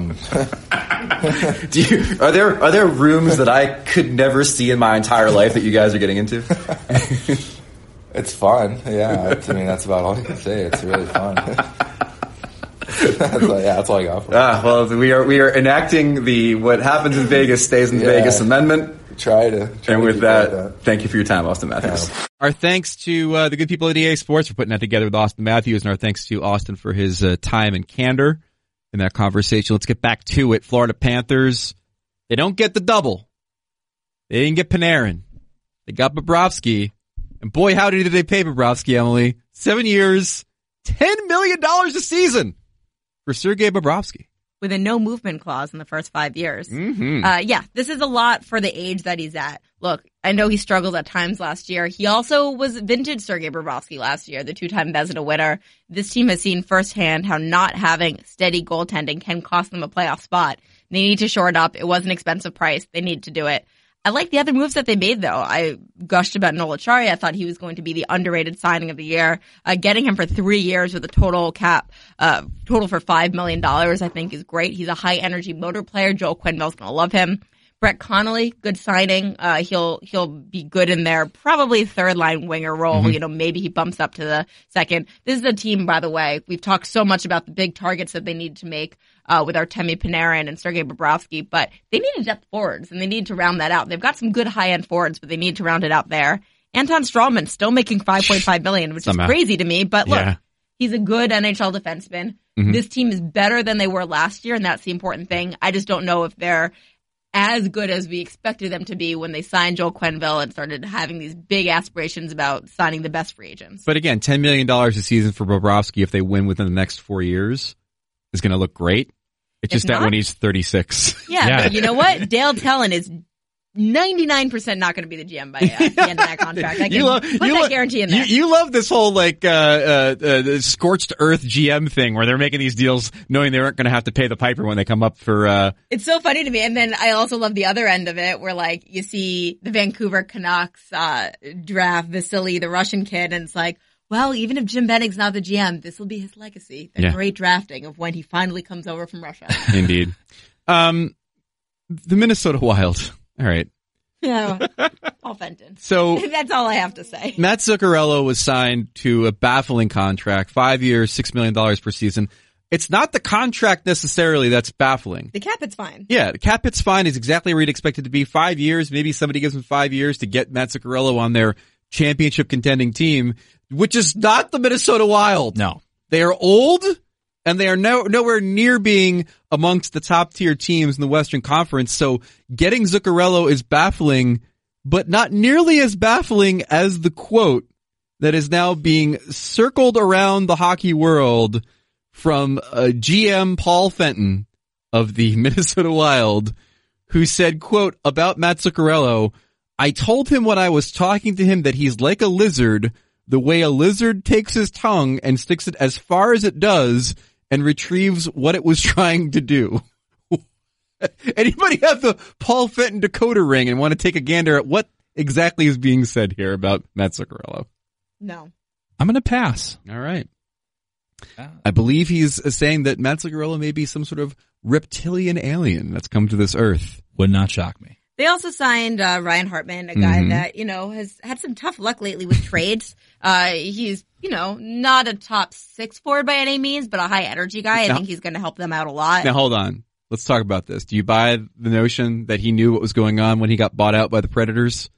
there rooms that I could never see in my entire life that you guys are getting into? It's fun, yeah. I mean, that's about all I can say. It's really fun. That's all I got for it. Well, we are enacting the what happens in Vegas stays in Vegas amendment. try and with that, thank you for your time, Auston Matthews. Yeah. Our thanks to the good people at EA Sports for putting that together with Auston Matthews, and our thanks to Auston for his time and candor in that conversation. Let's get back to it. Florida Panthers, they don't get the double. They didn't get Panarin. They got Bobrovsky. And boy, howdy did they pay Bobrovsky, Emily. 7 years, $10 million a season for Sergei Bobrovsky. With a no movement clause in the first 5 years. Mm-hmm. Yeah, this is a lot for the age that he's at. Look, I know he struggled at times last year. He also was vintage Sergei Bobrovsky last year, the two-time Vezina winner. This team has seen firsthand how not having steady goaltending can cost them a playoff spot. They need to shore it up. It was an expensive price. They need to do it. I like the other moves that they made, though. I gushed about Noel Acciari. I thought he was going to be the underrated signing of the year. Getting him for 3 years with a total cap, total for $5 million, I think is great. He's a high-energy motor player. Joel Quenneville's going to love him. Brett Connolly, good signing. He'll be good in there. Probably third-line winger role. Mm-hmm. You know, maybe he bumps up to the second. This is a team, by the way, we've talked so much about the big targets that they need to make with Artemi Panarin and Sergei Bobrovsky, but they needed depth forwards, and they need to round that out. They've got some good high-end forwards, but they need to round it out there. Anton Strålman still making $5.5 million, which is crazy to me, but look, he's a good NHL defenseman. Mm-hmm. This team is better than they were last year, and that's the important thing. I just don't know if they're as good as we expected them to be when they signed Joel Quenneville and started having these big aspirations about signing the best free agents. But again, $10 million a season for Bobrovsky, if they win within the next 4 years, is going to look great. It's just that when he's 36. Yeah, but you know what? Dale Tellin is 99% not going to be the GM by the end of that contract. I can put that guarantee in there. You love this whole like the scorched earth GM thing where they're making these deals knowing they aren't going to have to pay the piper when they come up for. It's so funny to me, and then I also love the other end of it where like you see the Vancouver Canucks draft Vasily, the Russian kid, and it's like, well, even if Jim Benning's not the GM, this will be his legacy. The great drafting of when he finally comes over from Russia. Indeed, the Minnesota Wild. All right. Yeah. Paul Fenton. So that's all I have to say. Matt Zuccarello was signed to a baffling contract, 5 years, $6 million per season. It's not the contract necessarily that's baffling. The cap, it's fine. Yeah, the cap, it's fine is exactly where you'd expect it to be. 5 years, maybe somebody gives him 5 years to get Matt Zuccarello on their championship contending team, which is not the Minnesota Wild. No. They are old. And they are nowhere near being amongst the top-tier teams in the Western Conference. So getting Zuccarello is baffling, but not nearly as baffling as the quote that is now being circled around the hockey world from GM Paul Fenton of the Minnesota Wild, who said, quote, about Matt Zuccarello, "I told him when I was talking to him that he's like a lizard, the way a lizard takes his tongue and sticks it as far as it does and retrieves what it was trying to do." Anybody have the Paul Fenton decoder ring and want to take a gander at what exactly is being said here about Matt Zuccarello? No. I'm going to pass. All right. I believe he's saying that Matt Zuccarello may be some sort of reptilian alien that's come to this earth. Would not shock me. They also signed Ryan Hartman, a guy that, you know, has had some tough luck lately with trades. He's, you know, not a top six forward by any means, but a high energy guy. I think he's going to help them out a lot. Now, hold on. Let's talk about this. Do you buy the notion that he knew what was going on when he got bought out by the Predators?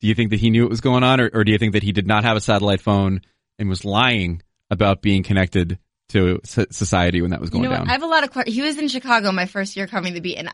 Do you think that he knew what was going on, or do you think that he did not have a satellite phone and was lying about being connected to society when that was going down? I have a lot of questions. He was in Chicago my first year coming to be, and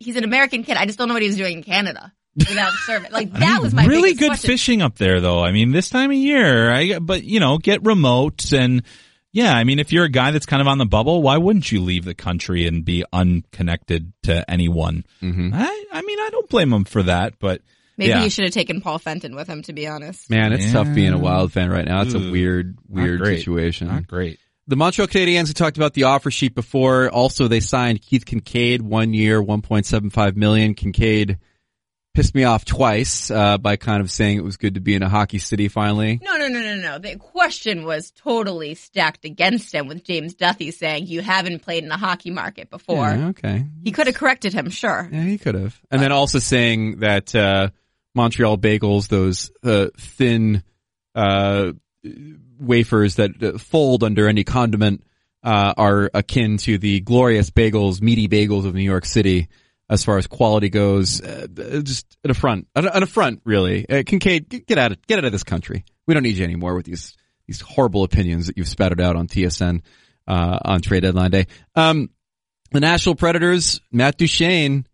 he's an American kid. I just don't know what he was doing in Canada without service. Like that was my really good question. Fishing up there, though. I mean, this time of year, but you know, get remote and yeah. I mean, if you're a guy that's kind of on the bubble, why wouldn't you leave the country and be unconnected to anyone? Mm-hmm. I mean, I don't blame him for that, but maybe he should have taken Paul Fenton with him. To be honest, man, it's tough being a Wild fan right now. It's a weird situation. Not great. The Montreal Canadiens, we talked about the offer sheet before. Also, they signed Keith Kincaid 1 year, $1.75 million. Kincaid pissed me off twice by kind of saying it was good to be in a hockey city finally. No. The question was totally stacked against him with James Duthie saying, "You haven't played in a hockey market before." Yeah, okay. He could have corrected him, sure. Yeah, he could have. And then also saying that Montreal bagels, those thin wafers that fold under any condiment are akin to the glorious bagels, meaty bagels of New York City. as far as quality goes. Just an affront, really. Kincaid, get out of this country. We don't need you anymore with these horrible opinions that you've spouted out on TSN on trade deadline day. The Nashville Predators, Matt Duchene.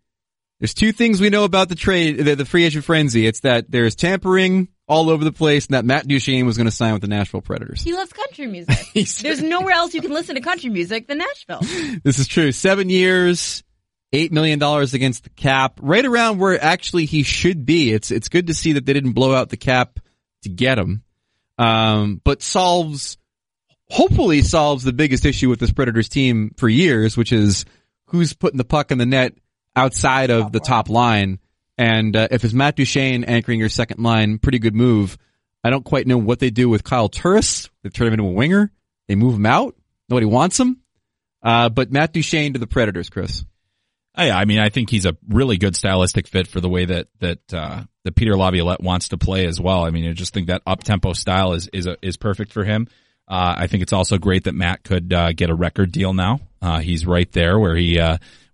There's two things we know about the trade, the free agent frenzy. It's that there's tampering all over the place, and that Matt Duchene was going to sign with the Nashville Predators. He loves country music. There's nowhere else you can listen to country music than Nashville. This is true. 7 years, $8 million against the cap, right around where actually he should be. It's good to see that they didn't blow out the cap to get him, but hopefully solves the biggest issue with this Predators team for years, which is who's putting the puck in the net outside of the top line. And if it's Matt Duchene anchoring your second line, pretty good move. I don't quite know what they do with Kyle Turris. They turn him into a winger. They move him out. Nobody wants him. But Matt Duchene to the Predators, Chris. I mean, I think he's a really good stylistic fit for the way that Peter Laviolette wants to play as well. I mean, I just think that up-tempo style is perfect for him. I think it's also great that Matt could get a record deal now. He's right there where he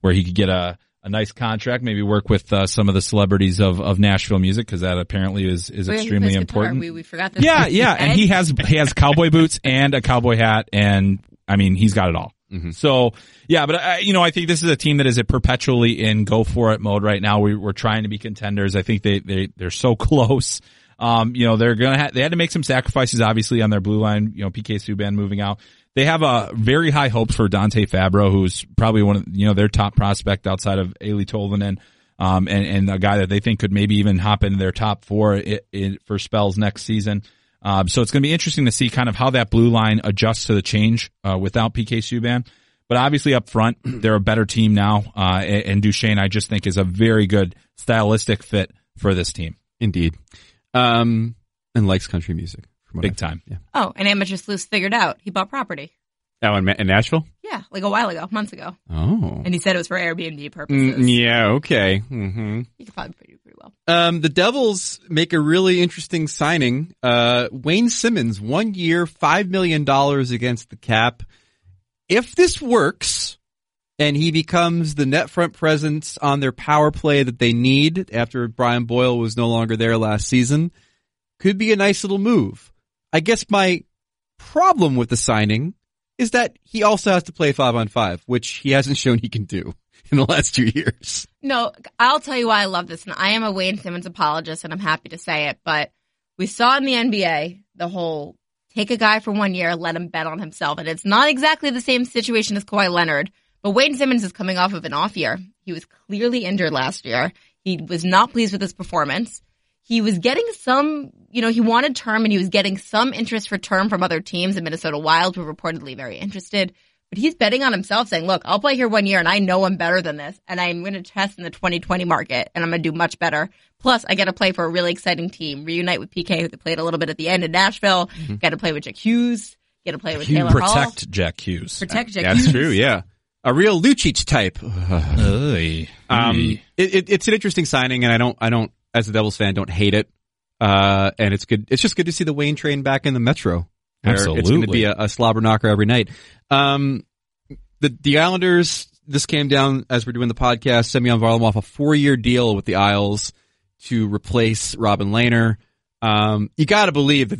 could get a nice contract, maybe work with some of the celebrities of Nashville music, because that apparently is extremely important. We forgot this. Yeah, and he has cowboy boots and a cowboy hat, and I mean he's got it all. Mm-hmm. So yeah, but I think this is a team that is perpetually in go for it mode right now. We're trying to be contenders. I think they're so close. They had to make some sacrifices, obviously, on their blue line. PK Subban moving out. They have very high hopes for Dante Fabro, who's probably one of, their top prospect outside of Aili Tolvanen, and a guy that they think could maybe even hop into their top four for spells next season. So it's going to be interesting to see kind of how that blue line adjusts to the change, without PK Subban. But obviously up front, they're a better team now, and Duchene, I just think, is a very good stylistic fit for this team. Indeed. And likes country music. Big time. Yeah. Oh, an amateur sleuth figured out. He bought property. Oh, in Nashville? Yeah, like a while ago, months ago. Oh. And he said it was for Airbnb purposes. Yeah, okay. Mm-hmm. You could probably do pretty well. The Devils make a really interesting signing. Wayne Simmons, 1 year, $5 million against the cap. If this works and he becomes the net front presence on their power play that they need after Brian Boyle was no longer there last season, could be a nice little move. I guess my problem with the signing is that he also has to play 5-on-5, which he hasn't shown he can do in the last 2 years. No, I'll tell you why I love this. And I am a Wayne Simmons apologist, and I'm happy to say it. But we saw in the NBA the whole take a guy for 1 year, let him bet on himself. And it's not exactly the same situation as Kawhi Leonard. But Wayne Simmons is coming off of an off year. He was clearly injured last year. He was not pleased with his performance. He was getting some, he wanted term, and he was getting some interest for term from other teams, and Minnesota Wild were reportedly very interested. But he's betting on himself, saying, look, I'll play here 1 year, and I know I'm better than this, and I'm going to test in the 2020 market, and I'm going to do much better. Plus, I got to play for a really exciting team, reunite with PK, who played a little bit at the end in Nashville, mm-hmm. got to play with Jack Hughes, got to play with Taylor Hall. Protect Jack Hughes. That's true, yeah. A real Lucic type. It's an interesting signing, and I don't. As a Devils fan, don't hate it. And it's good. It's just good to see the Wayne train back in the Metro. Absolutely. It's going to be a slobber knocker every night. The Islanders, this came down as we're doing the podcast, Semyon Varlamov, a 4-year deal with the Isles to replace Robin Lehner. You got to believe that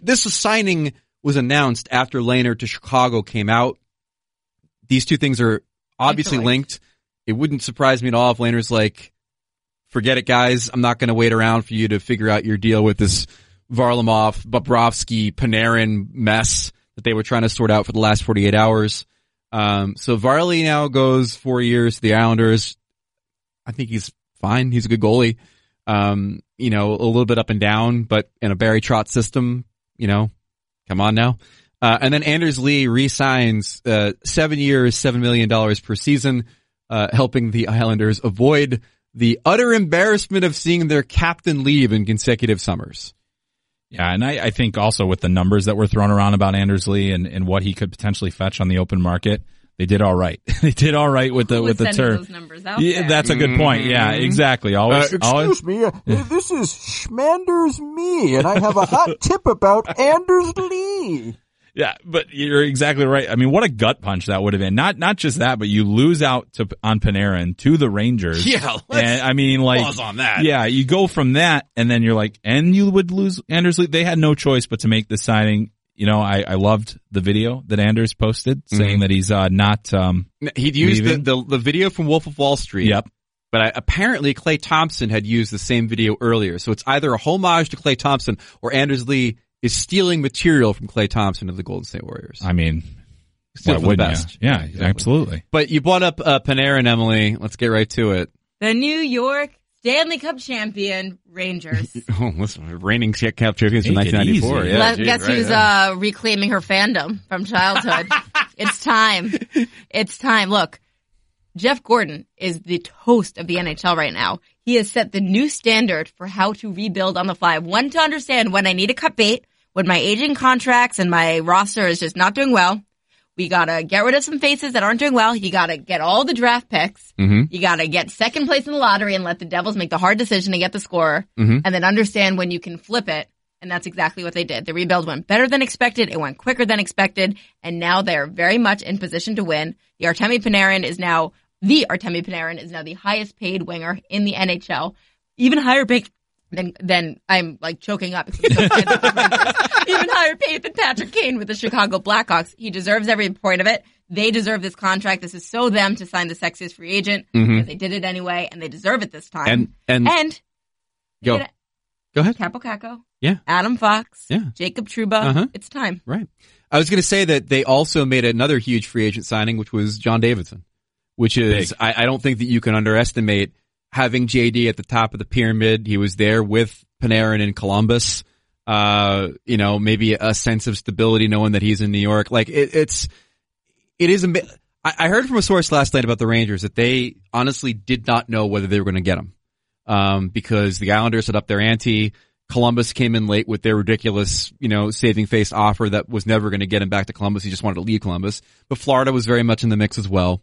this signing was announced after Lehner to Chicago came out. These two things are obviously linked. It wouldn't surprise me at all if Lehner's like, forget it, guys. I'm not going to wait around for you to figure out your deal with this Varlamov, Bobrovsky, Panarin mess that they were trying to sort out for the last 48 hours. So Varley now goes 4 years to the Islanders. I think he's fine. He's a good goalie. A little bit up and down, but in a Barry Trotz system, come on now. And then Anders Lee re-signs 7 years, $7 million per season, helping the Islanders avoid the utter embarrassment of seeing their captain leave in consecutive summers. Yeah, and I think also with the numbers that were thrown around about Anders Lee and what he could potentially fetch on the open market, they did all right. They did all right with the term. Those numbers out there? That's a good point. Yeah, exactly. Excuse me. This is Schmander's me, and I have a hot tip about Anders Lee. Yeah, but you're exactly right. I mean, what a gut punch that would have been. Not just that, but you lose out on Panarin to the Rangers. Yeah, and, I mean, like, pause on that. Yeah, you go from that, and then you're like, and you would lose Anders Lee. They had no choice but to make this signing. You know, I loved the video that Anders posted saying that he's not. He'd used the video from Wolf of Wall Street. Yep. But apparently Clay Thompson had used the same video earlier. So it's either a homage to Clay Thompson or Anders Lee is stealing material from Clay Thompson of the Golden State Warriors. I mean, still the best. You? Yeah, exactly. Absolutely. But you brought up Panarin, Emily. Let's get right to it. The New York Stanley Cup champion Rangers. Oh, listen, reigning Cup champions from 1994. Yeah, guess who's reclaiming her fandom from childhood? It's time. It's time. Look. Jeff Gordon is the toast of the NHL right now. He has set the new standard for how to rebuild on the fly. One, to understand when I need a cut bait, when my aging contracts and my roster is just not doing well. We gotta get rid of some faces that aren't doing well. You gotta get all the draft picks. Mm-hmm. You gotta get second place in the lottery and let the Devils make the hard decision to get the scorer. Mm-hmm. And then understand when you can flip it. And that's exactly what they did. The rebuild went better than expected. It went quicker than expected. And now they're very much in position to win. The Artemi Panarin is now the highest paid winger in the NHL. Even higher paid than I'm like choking up. Even higher paid than Patrick Kane with the Chicago Blackhawks. He deserves every point of it. They deserve this contract. This is so them to sign the sexiest free agent. Mm-hmm. Because they did it anyway and they deserve it this time. And go ahead. Capo Caco. Yeah. Adam Fox. Yeah. Jacob Trouba. Uh-huh. It's time. Right. I was going to say that they also made another huge free agent signing, which was John Davidson, which is, I don't think that you can underestimate having JD at the top of the pyramid. He was there with Panarin in Columbus. You know, maybe a sense of stability knowing that he's in New York. Like it is. I heard from a source last night about the Rangers that they honestly did not know whether they were going to get him. Because the Islanders had up their ante. Columbus came in late with their ridiculous, saving face offer that was never going to get him back to Columbus. He just wanted to leave Columbus. But Florida was very much in the mix as well.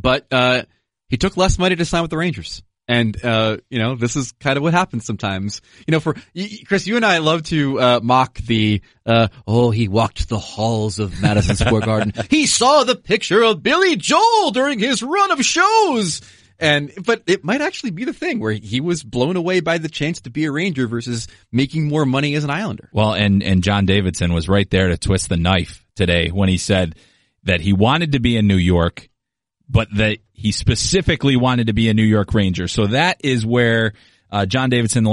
But he took less money to sign with the Rangers. And, this is kind of what happens sometimes. Chris, you and I love to mock the, he walked the halls of Madison Square Garden. He saw the picture of Billy Joel during his run of shows. But it might actually be the thing where he was blown away by the chance to be a Ranger versus making more money as an Islander. Well, and John Davidson was right there to twist the knife today when he said that he wanted to be in New York, but that he specifically wanted to be a New York Ranger. So that is where John Davidson,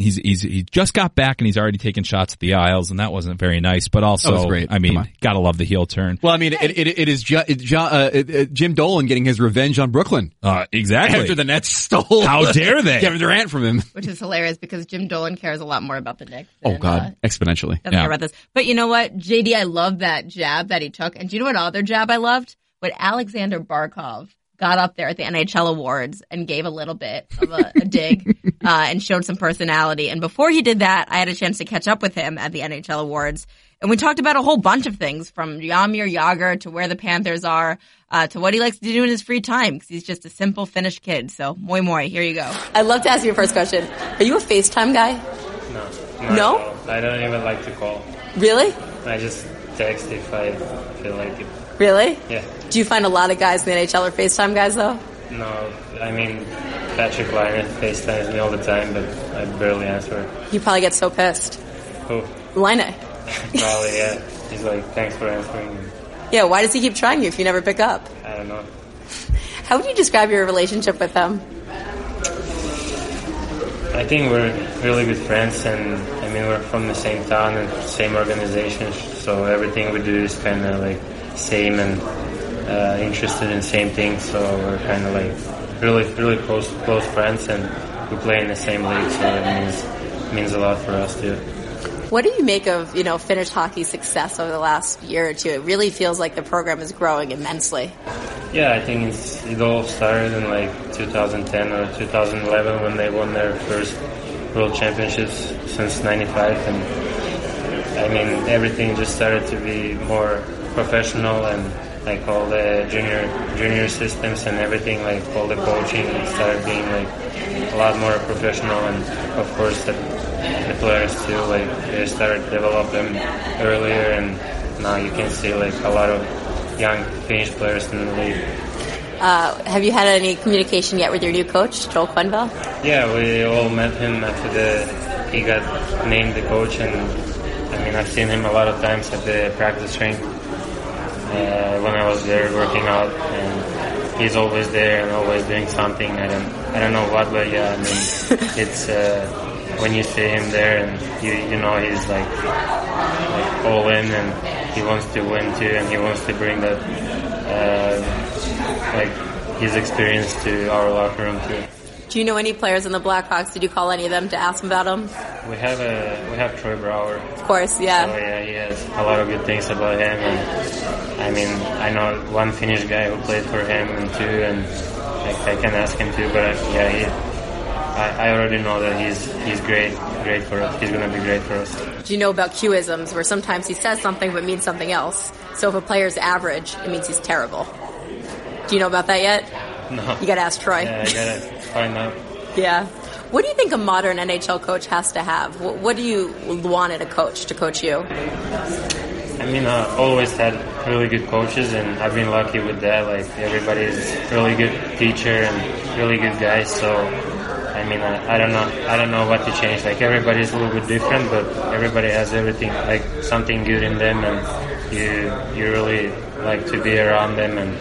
he just got back and he's already taken shots at the aisles, and that wasn't very nice. But also, I mean, gotta love the heel turn. Well, I mean, it is Jim Dolan getting his revenge on Brooklyn. Exactly. After the Nets stole, how dare they, Kevin Durant from him? Which is hilarious because Jim Dolan cares a lot more about the Knicks. Exponentially. Doesn't care about this. But you know what, JD, I loved that jab that he took, and do you know what other jab I loved? When Aleksander Barkov got up there at the NHL Awards and gave a little bit of a dig and showed some personality. And before he did that, I had a chance to catch up with him at the NHL Awards. And we talked about a whole bunch of things, from Jaromir Jagr to where the Panthers are to what he likes to do in his free time, because he's just a simple Finnish kid. So, moi, here you go. I'd love to ask you a first question. Are you a FaceTime guy? No. No? I don't even like to call. Really? I just text if I feel like it. Really? Yeah. Do you find a lot of guys in the NHL are FaceTime guys, though? No. I mean, Patrick Laine FaceTimes me all the time, but I barely answer. You probably get so pissed. Who? Laine. Probably, yeah. He's like, thanks for answering me. Yeah, why does he keep trying you if you never pick up? I don't know. How would you describe your relationship with him? I think we're really good friends, and, I mean, we're from the same town and same organization, so everything we do is kind of like same and interested in same things, so we're kind of like really close friends, and we play in the same league, so it means a lot for us too. What do you make of Finnish hockey success over the last year or two? It really feels like the program is growing immensely. Yeah, I think it all started in like 2010 or 2011 when they won their first world championships since 95, and I mean everything just started to be more professional, and like all the junior systems and everything, like all the coaching started being like a lot more professional, and of course the players too, like they started developing earlier, and now you can see like a lot of young Finnish players in the league. Have you had any communication yet with your new coach, Joel Quenneville? Yeah, we all met him after he got named the coach, and I mean, I've seen him a lot of times at the practice rink when I was there working out, and he's always there and always doing something. I don't know what, but yeah, I mean, it's when you see him there and you know he's like all in, and he wants to win too, and he wants to bring that his experience to our locker room too. Do you know any players in the Blackhawks? Did you call any of them to ask about them? We have Troy Brouwer. Of course, yeah. So yeah, he has a lot of good things about him, and I mean, I know one Finnish guy who played for him and two, and I can ask him too. But yeah, I already know that he's great for us. He's going to be great for us. Do you know about Q-isms, where sometimes he says something but means something else? So if a player's average, it means he's terrible. Do you know about that yet? No. You got to ask Troy. Yeah, I got to find out. Yeah. What do you think a modern NHL coach has to have? What do you want in a coach to coach you? I mean, I've always had really good coaches, and I've been lucky with that. Like, everybody's really good teacher and really good guys, so... I mean, I don't know what to change. Like, everybody's a little bit different, but everybody has everything, like something good in them, and you really like to be around them. And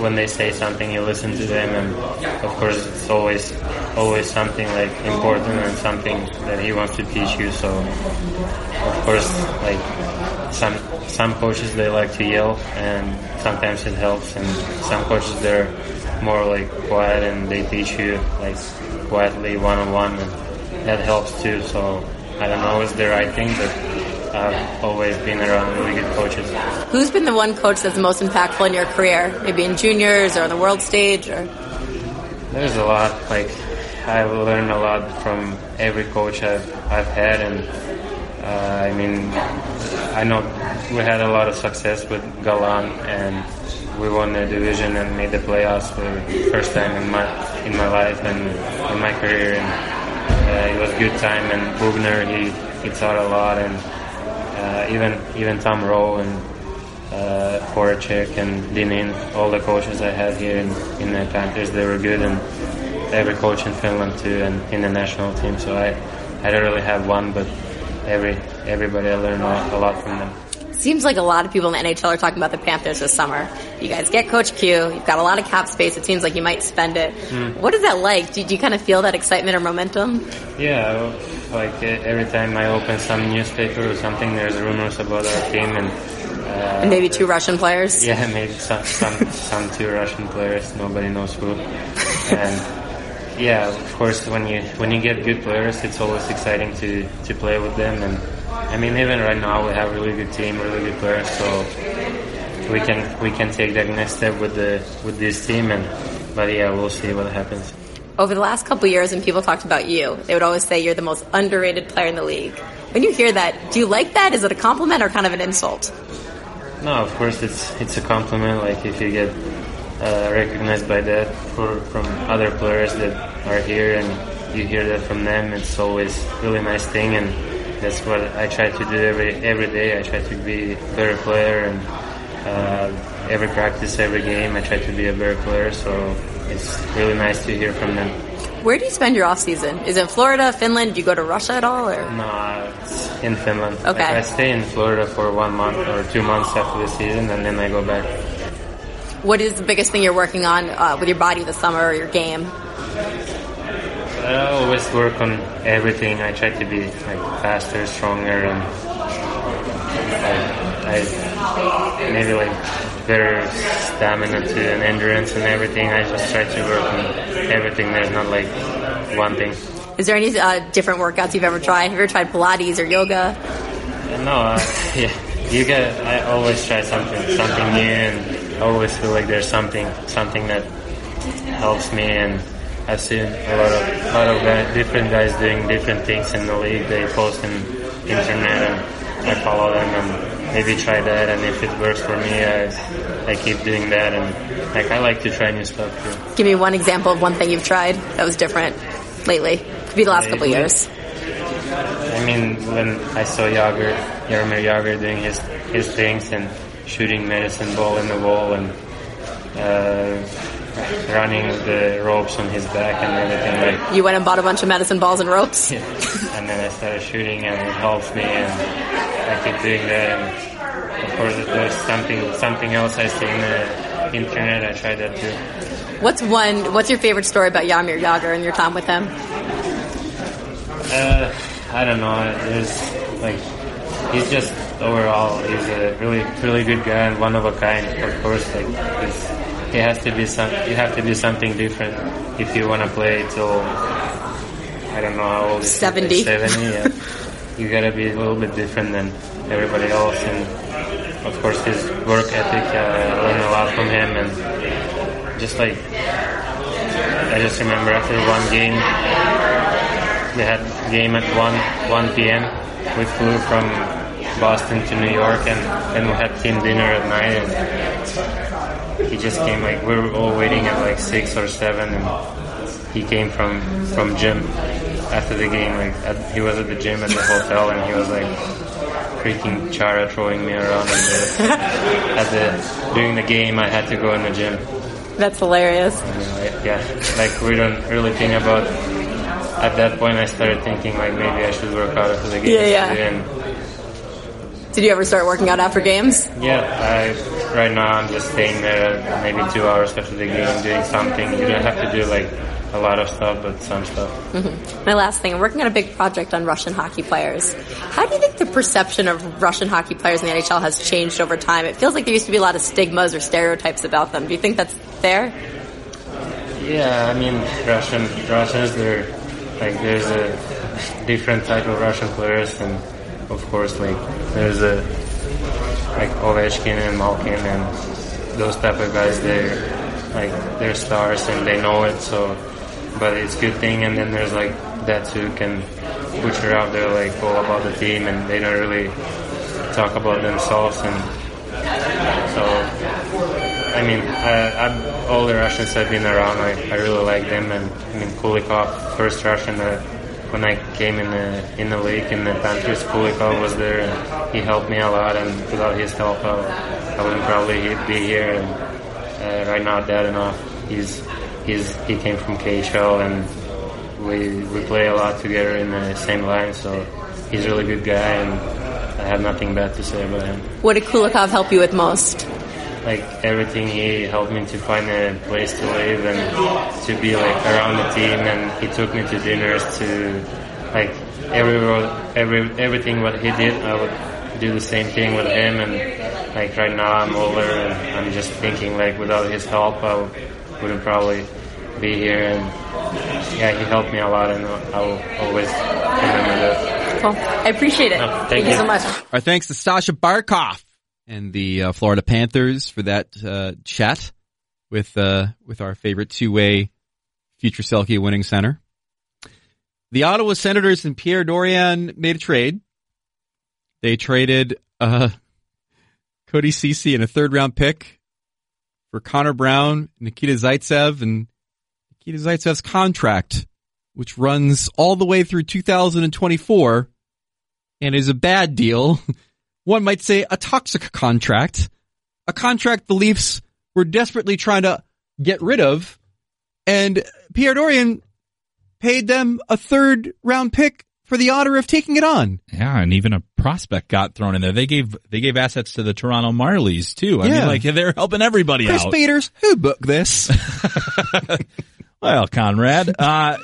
when they say something, you listen to them. And of course, it's always something like important and something that he wants to teach you. So, of course, like some coaches, they like to yell, and sometimes it helps. And some coaches, they're more like quiet, and they teach you like quietly, one-on-one, and that helps too. So I don't know it's the right thing, but I've always been around really good coaches. Who's been the one coach that's most impactful in your career? Maybe in juniors or on the world stage? Or there's a lot. Like, I've learned a lot from every coach I've had, and I mean, I know we had a lot of success with Gallant, and we won the division and made the playoffs for the first time in my life and in my career, and it was a good time. And Bugner, he taught a lot, and even Tom Rowe and Horacek and Dinin, all the coaches I had here in the Panthers, they were good, and every coach in Finland too, and in the national team. So I don't really have one, but everybody I learned a lot from them. Seems like a lot of people in the NHL are talking about the Panthers this summer. You guys get Coach Q. You've got a lot of cap space. It seems like you might spend it. What is that like? Do you kind of feel that excitement or momentum? Yeah, like every time I open some newspaper or something, there's rumors about our team. And maybe two Russian players? Yeah, maybe some two Russian players. Nobody knows who. And yeah, of course, when you get good players, it's always exciting to play with them. And I mean, even right now we have a really good team, really good players, so we can take that next step with this team, but yeah, we'll see what happens. Over the last couple of years, when people talked about you, they would always say you're the most underrated player in the league. When you hear that, do you like that? Is it a compliment or kind of an insult? No, of course it's a compliment. Like, if you get recognized by that from other players that are here, and you hear that from them, it's always a really nice thing, and that's what I try to do every day. I try to be a better player, and every practice, every game, I try to be a better player. So it's really nice to hear from them. Where do you spend your off season? Is it Florida, Finland? Do you go to Russia at all? Or? No, it's in Finland. Okay. I stay in Florida for 1 month or 2 months after the season, and then I go back. What is the biggest thing you're working on with your body this summer or your game? I always work on everything. I try to be faster, stronger, and I maybe better stamina too, and endurance and everything. I just try to work on everything. There's not one thing. Is there any different workouts you've ever tried? Have you ever tried Pilates or yoga? No, yeah, yoga. I always try something new, and I always feel like there's something that helps me. And I've seen a lot of guys, different guys doing different things in the league. They post on internet, and I follow them and maybe try that. And if it works for me, I keep doing that. And I like to try new stuff too. Give me one example of one thing you've tried that was different lately. Could be the last couple of years. I mean, when I saw Jaromir Jagr doing his things and shooting medicine ball in the wall and running the ropes on his back and everything. Like, you went and bought a bunch of medicine balls and ropes? Yeah. And then I started shooting and it helped me and I keep doing that. And of course, if there's something else I see in the internet, I try that too. What's your favorite story about Jaromir Jagr and your time with him? I don't know. He's just overall, he's a really, really good guy and one of a kind. Of course, you have to be something different if you want to play till, I don't know how old. 70. 70. Yeah. You gotta be a little bit different than everybody else, and of course his work ethic. I learned a lot from him and. I just remember after one game, we had a game at 1 p.m. We flew from Boston to New York, and then we had team dinner at night, and he just came, we were all waiting at 6 or 7, and he came from gym after the game, he was at the gym at the hotel, and he was freaking Chara throwing me around, and during the game, I had to go in the gym. That's hilarious. Yeah, we don't really think about. At that point, I started thinking maybe I should work out after the games. Yeah, yeah. And did you ever start working out after games? Yeah, right now I'm just staying there maybe 2 hours after the game doing something. You don't have to do a lot of stuff, but some stuff. Mm-hmm. My last thing, I'm working on a big project on Russian hockey players. How do you think the perception of Russian hockey players in the NHL has changed over time? It feels like there used to be a lot of stigmas or stereotypes about them. Do you think that's fair? Yeah, I mean, Russians, they're, there's a different type of Russian players, and of course, there's a, Ovechkin and Malkin and those type of guys, they're stars and they know it, so, but it's a good thing, and then there's, that's who can push her out there, all about the team, and they don't really talk about themselves, and so, I mean, all the Russians I've been around, I really like them, and, I mean, Kulikov, first Russian that, when I came in the league, in the Panthers, Kulikov was there, and he helped me a lot, and without his help, I wouldn't probably be here, and right now, Dad and I, he came from KHL, and we play a lot together in the same line, so he's a really good guy, and I have nothing bad to say about him. What did Kulikov help you with most? Everything. He helped me to find a place to live and to be, around the team, and he took me to dinners to, everything what he did, I would do the same thing with him, and... right now I'm older and I'm just thinking without his help I wouldn't probably be here, and yeah, he helped me a lot and I'll always remember that. Cool. I appreciate it. No, thank you so much. Our thanks to Sasha Barkov and the Florida Panthers for that chat with our favorite two-way future Selke winning center. The Ottawa Senators and Pierre Dorion made a trade. They traded Cody Ceci and a third-round pick for Connor Brown, Nikita Zaitsev, and Nikita Zaitsev's contract, which runs all the way through 2024 and is a bad deal. One might say a toxic contract, a contract the Leafs were desperately trying to get rid of, and Pierre Dorion paid them a third-round pick for the honor of taking it on. Yeah, and even a prospect got thrown in there. They gave assets to the Toronto Marlies too. I mean, they're helping everybody out. Chris Peters, who booked this? Well, Conrad, I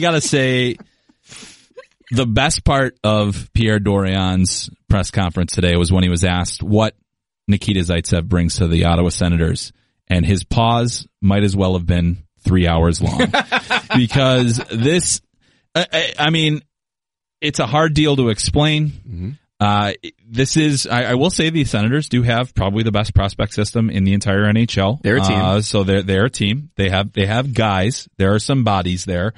gotta say, the best part of Pierre Dorion's press conference today was when he was asked what Nikita Zaitsev brings to the Ottawa Senators, and his pause might as well have been 3 hours long, because this, I mean. It's a hard deal to explain. Mm-hmm. This is, I will say the Senators do have probably the best prospect system in the entire NHL. They're a team. So they're a team. They have guys. There are some bodies there.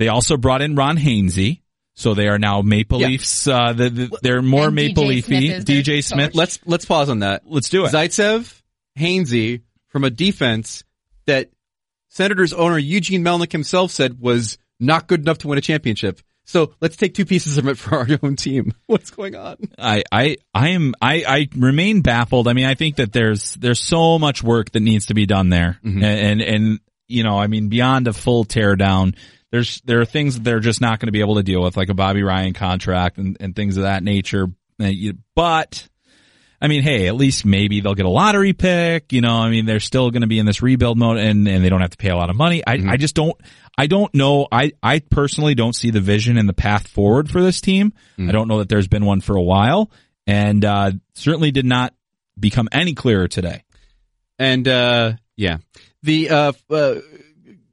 They also brought in Ron Hainsey. So they are now Maple Leafs. They're more and Maple Leafy. DJ Smith. Let's pause on that. Let's do it. Zaitsev, Hainsey, from a defense that Senators owner Eugene Melnyk himself said was not good enough to win a championship. So let's take two pieces of it for our own team. What's going on? I remain baffled. I mean, I think that there's so much work that needs to be done there. Mm-hmm. And, you know, I mean, beyond a full teardown, there are things that they're just not going to be able to deal with, like a Bobby Ryan contract and things of that nature. But, I mean, hey, at least maybe they'll get a lottery pick. You know, I mean, they're still going to be in this rebuild mode and they don't have to pay a lot of money. I just don't. I don't know. I personally don't see the vision and the path forward for this team. Mm. I don't know that there's been one for a while, and certainly did not become any clearer today. And the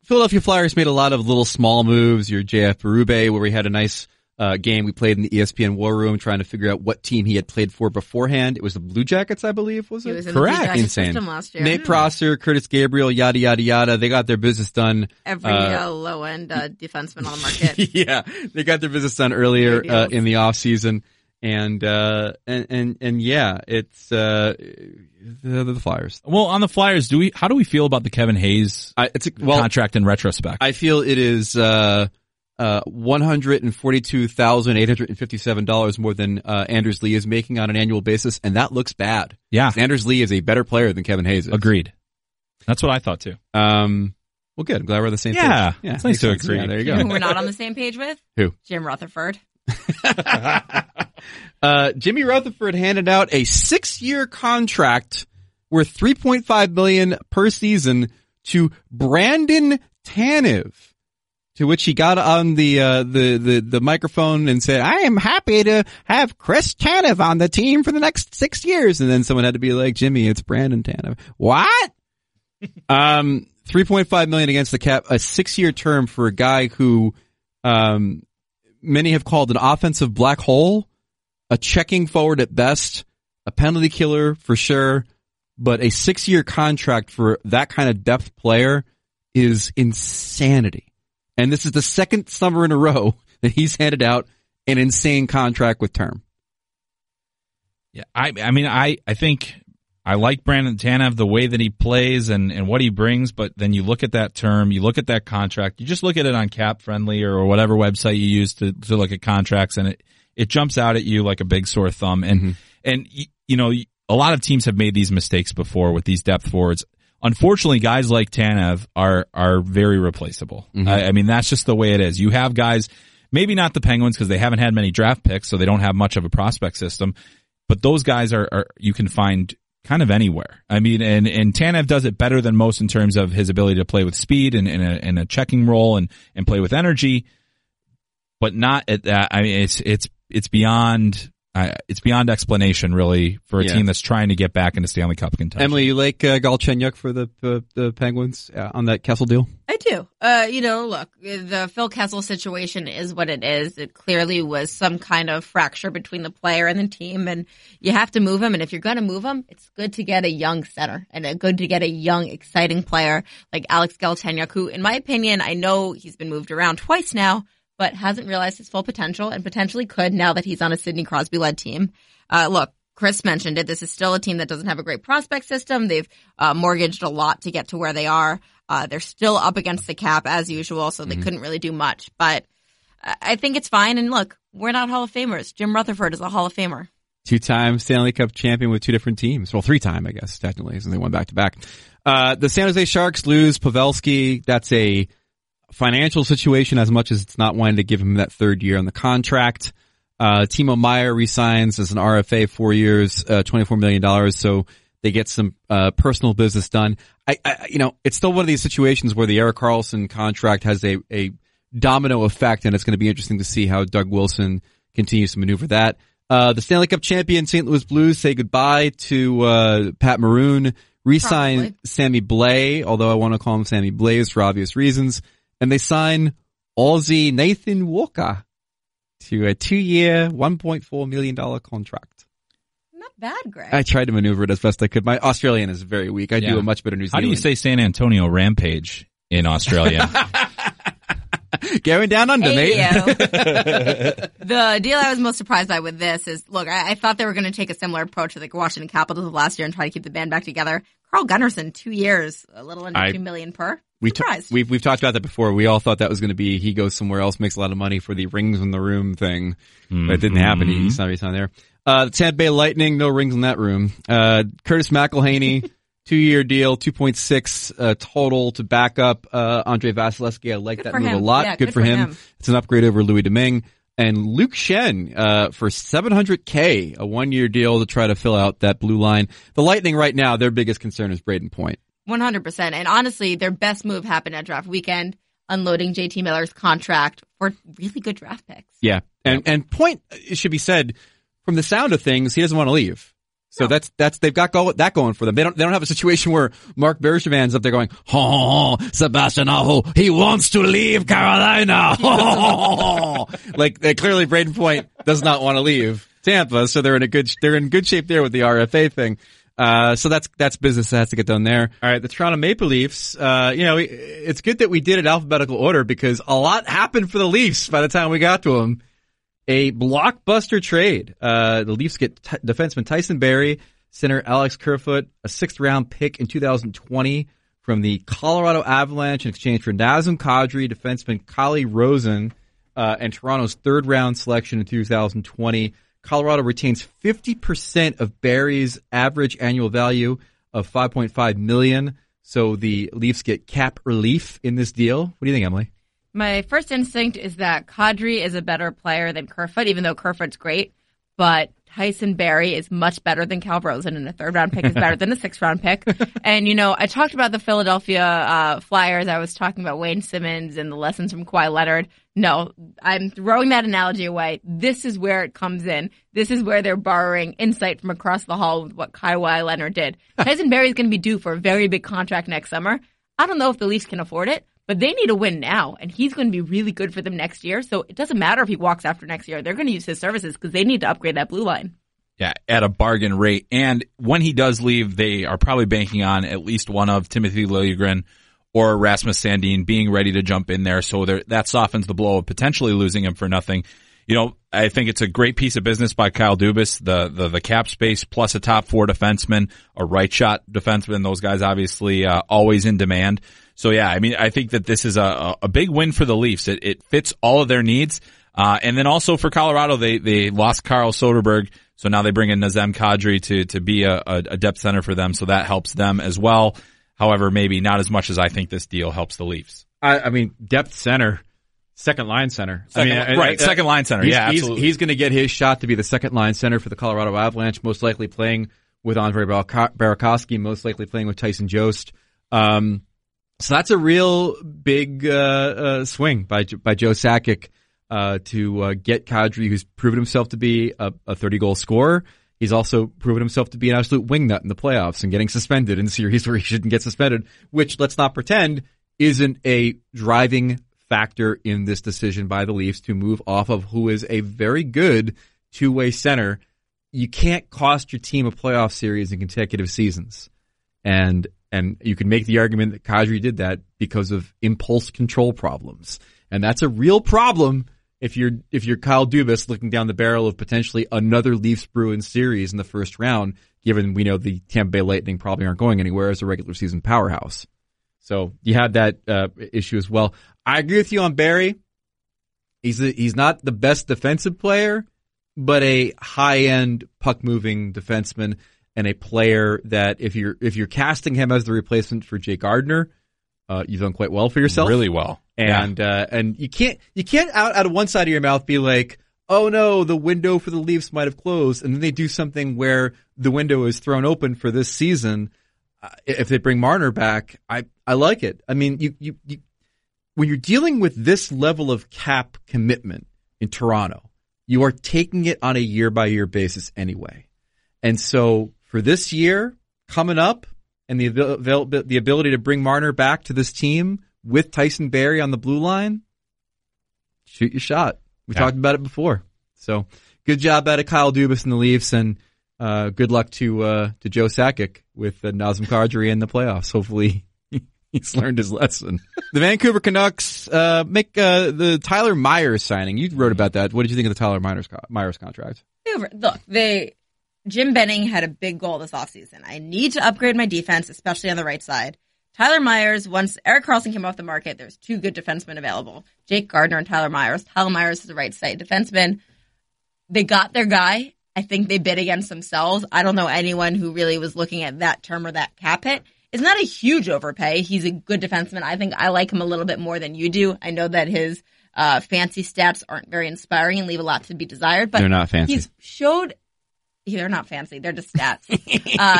Philadelphia Flyers made a lot of little small moves. Your JF Berube, where we had a nice game we played in the ESPN War Room, trying to figure out what team he had played for beforehand. It was the Blue Jackets, I believe, was it? It was in correct. The Blue Jackets insane. System last year. Nate Prosser, Curtis Gabriel, yada, yada, yada. They got their business done. Every low-end defenseman on the market. Yeah. They got their business done earlier in the offseason. And yeah, it's the Flyers. Well, on the Flyers, how do we feel about the Kevin Hayes contract in retrospect? I feel it is $142,857 more than Anders Lee is making on an annual basis, and that looks bad. Yeah. Anders Lee is a better player than Kevin Hayes is. Agreed. That's what I thought too. Well, good. I'm glad we're on the same page. Yeah. It's nice to agree. Yeah, there you go. Who we're not on the same page with? Who? Jim Rutherford. Jimmy Rutherford handed out a 6-year contract worth $3.5 million per season to Brandon Tanev, to which he got on the microphone and said, "I am happy to have Chris Tanev on the team for the next 6 years." And then someone had to be like, "Jimmy, it's Brandon Tanev." What? $3.5 million against the cap, a 6-year term for a guy who, many have called an offensive black hole, a checking forward at best, a penalty killer for sure, but a 6-year contract for that kind of depth player is insanity. And this is the second summer in a row that he's handed out an insane contract with term. Yeah, I mean, I think I like Brandon Tanev, the way that he plays and what he brings, but then you look at that term, you look at that contract, you just look at it on Cap Friendly or whatever website you use to look at contracts, and it jumps out at you like a big sore thumb. And, mm-hmm. and you know, a lot of teams have made these mistakes before with these depth forwards. Unfortunately, guys like Tanev are very replaceable. Mm-hmm. I mean, that's just the way it is. You have guys, maybe not the Penguins because they haven't had many draft picks, so they don't have much of a prospect system, but those guys are you can find kind of anywhere. I mean, and Tanev does it better than most in terms of his ability to play with speed and a checking role and play with energy, but not at that. I mean, it's beyond explanation really for a team that's trying to get back into Stanley Cup contention. Emily, you like Galchenyuk for the Penguins on that Kessel deal? I do. You know, look, the Phil Kessel situation is what it is. It clearly was some kind of fracture between the player and the team, and you have to move him. And if you're going to move him, it's good to get a young center and good to get a young, exciting player like Alex Galchenyuk, who, in my opinion, I know he's been moved around twice now, but hasn't realized his full potential and potentially could now that he's on a Sidney Crosby-led team. Look, Chris mentioned it. This is still a team that doesn't have a great prospect system. They've mortgaged a lot to get to where they are. They're still up against the cap as usual, so they couldn't really do much. But I think it's fine. And look, we're not Hall of Famers. Jim Rutherford is a Hall of Famer. Two-time Stanley Cup champion with two different teams. Well, three-time, I guess, technically, since they won back-to-back. The San Jose Sharks lose Pavelski. That's a financial situation as much as it's not wanting to give him that third year on the contract. Timo Meier resigns as an RFA 4 years, $24 million. So they get some personal business done. I you know, it's still one of these situations where the Erik Karlsson contract has a domino effect, and it's going to be interesting to see how Doug Wilson continues to maneuver that. The Stanley Cup champion St. Louis Blues say goodbye to Pat Maroon, resign Sammy Blais, although I want to call him Sammy Blaze for obvious reasons, and they sign Aussie Nathan Walker to a 2-year, $1.4 million contract. Not bad, Greg. I tried to maneuver it as best I could. My Australian is very weak. I do a much better New Zealand. How do you say San Antonio Rampage in Australia? Going down under, mate. The deal I was most surprised by with this is, look, I thought they were going to take a similar approach to the Washington Capitals last year and try to keep the band back together. Carl Gunnarsson, 2 years, a little under $2 million per. We've talked about that before. We all thought that was going to be he goes somewhere else, makes a lot of money for the rings in the room thing. Mm-hmm. But it didn't happen. He's not there. The Tampa Bay Lightning, no rings in that room. Curtis McElhinney, 2-year deal, 2.6 total to back up Andre Vasilevsky. I like that move a lot. Yeah, good for him. It's an upgrade over Louis Domingue. And Luke Shen for $700K, a 1-year deal to try to fill out that blue line. The Lightning right now, their biggest concern is Braden Point. 100%. And honestly, their best move happened at draft weekend, unloading JT Miller's contract for really good draft picks. Yeah. And Point, it should be said, from the sound of things, he doesn't want to leave. So that's they've got that going for them. They don't have a situation where Mark Bergevin's up there going, "Oh, Sebastian Aho, he wants to leave Carolina." Like clearly Braden Point does not want to leave Tampa, so they're in good shape there with the RFA thing. So that's business that has to get done there. All right, the Toronto Maple Leafs, it's good that we did it alphabetical order because a lot happened for the Leafs by the time we got to them. A blockbuster trade. The Leafs get defenseman Tyson Barrie, center Alex Kerfoot, a 6th-round pick in 2020 from the Colorado Avalanche in exchange for Nazem Kadri, defenseman Kylie Rosen, and Toronto's 3rd-round selection in 2020. Colorado retains 50% of Barrie's average annual value of $5.5 million, so the Leafs get cap relief in this deal. What do you think, Emily? My first instinct is that Kadri is a better player than Kerfoot, even though Kerfoot's great. But Tyson Barrie is much better than Cal Rosen, and a 3rd-round pick is better than a 6th-round pick. And, I talked about the Philadelphia Flyers. I was talking about Wayne Simmons and the lessons from Kawhi Leonard. No, I'm throwing that analogy away. This is where it comes in. This is where they're borrowing insight from across the hall with what Kawhi Leonard did. Tyson Barrie is going to be due for a very big contract next summer. I don't know if the Leafs can afford it. But they need a win now, and he's going to be really good for them next year. So it doesn't matter if he walks after next year. They're going to use his services because they need to upgrade that blue line. Yeah, at a bargain rate. And when he does leave, they are probably banking on at least one of Timothy Liljegren or Rasmus Sandin being ready to jump in there. So that softens the blow of potentially losing him for nothing. I think it's a great piece of business by Kyle Dubas, the cap space plus a top 4 defenseman, a right shot defenseman. Those guys obviously always in demand. So, I think that this is a big win for the Leafs. It fits all of their needs. And then also for Colorado, they lost Carl Soderberg. So now they bring in Nazem Kadri to be a depth center for them. So that helps them as well. However, maybe not as much as I think this deal helps the Leafs. I mean, depth center, second line center. Second line center. Absolutely. He's going to get his shot to be the second line center for the Colorado Avalanche, most likely playing with Andre Burakovsky, most likely playing with Tyson Jost. So that's a real big swing by Joe Sakic to get Kadri, who's proven himself to be a 30-goal scorer. He's also proven himself to be an absolute wingnut in the playoffs and getting suspended in series where he shouldn't get suspended, which, let's not pretend, isn't a driving factor in this decision by the Leafs to move off of who is a very good two-way center. You can't cost your team a playoff series in consecutive seasons. And you can make the argument that Kadri did that because of impulse control problems. And that's a real problem if you're Kyle Dubas looking down the barrel of potentially another Leafs-Bruins series in the first round, given we know the Tampa Bay Lightning probably aren't going anywhere as a regular season powerhouse. So you have that issue as well. I agree with you on Barrie. He's not the best defensive player, but a high-end puck-moving defenseman. And a player that if you're casting him as the replacement for Jake Gardiner, you've done quite well for yourself. Really well. And yeah. And you can't out of one side of your mouth be like, oh no, the window for the Leafs might have closed, and then they do something where the window is thrown open for this season. If they bring Marner back, I like it. I mean, you when you're dealing with this level of cap commitment in Toronto, you are taking it on a year-by-year basis anyway. And so for this year, coming up, and the ability to bring Marner back to this team with Tyson Barrie on the blue line, shoot your shot. We talked about it before. So good job out of Kyle Dubas and the Leafs, and good luck to Joe Sakic with Nazem Kadri in the playoffs. Hopefully he's learned his lesson. The Vancouver Canucks make the Tyler Myers signing. You wrote about that. What did you think of the Tyler Myers contract? Jim Benning had a big goal this offseason. I need to upgrade my defense, especially on the right side. Tyler Myers, once Erik Karlsson came off the market, there's two good defensemen available, Jake Gardner and Tyler Myers. Tyler Myers is a right-side defenseman. They got their guy. I think they bid against themselves. I don't know anyone who really was looking at that term or that cap hit. It's not a huge overpay. He's a good defenseman. I think I like him a little bit more than you do. I know that his fancy stats aren't very inspiring and leave a lot to be desired. But they're not fancy. He's showed they're not fancy. They're just stats.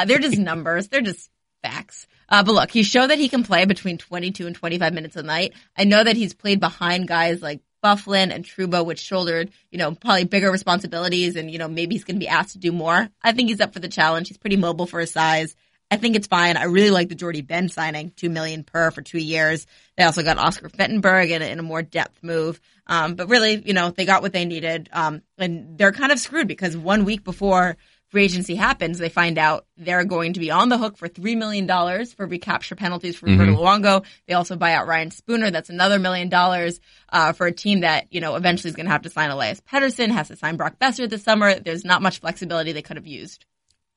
They're just numbers. They're just facts. But look, he showed that he can play between 22 and 25 minutes a night. I know that he's played behind guys like Bufflin and Trouba, which shouldered, probably bigger responsibilities and, maybe he's going to be asked to do more. I think he's up for the challenge. He's pretty mobile for his size. I think it's fine. I really like the Jordy Ben signing, $2 million per for 2 years. They also got Oscar Fettenberg in a more depth move. But really, they got what they needed. And they're kind of screwed because 1 week before free agency happens, they find out they're going to be on the hook for $3 million for recapture penalties for Roberto Luongo. They also buy out Ryan Spooner. That's another $1 million for a team that, eventually is going to have to sign Elias Pettersson, has to sign Brock Besser this summer. There's not much flexibility they could have used.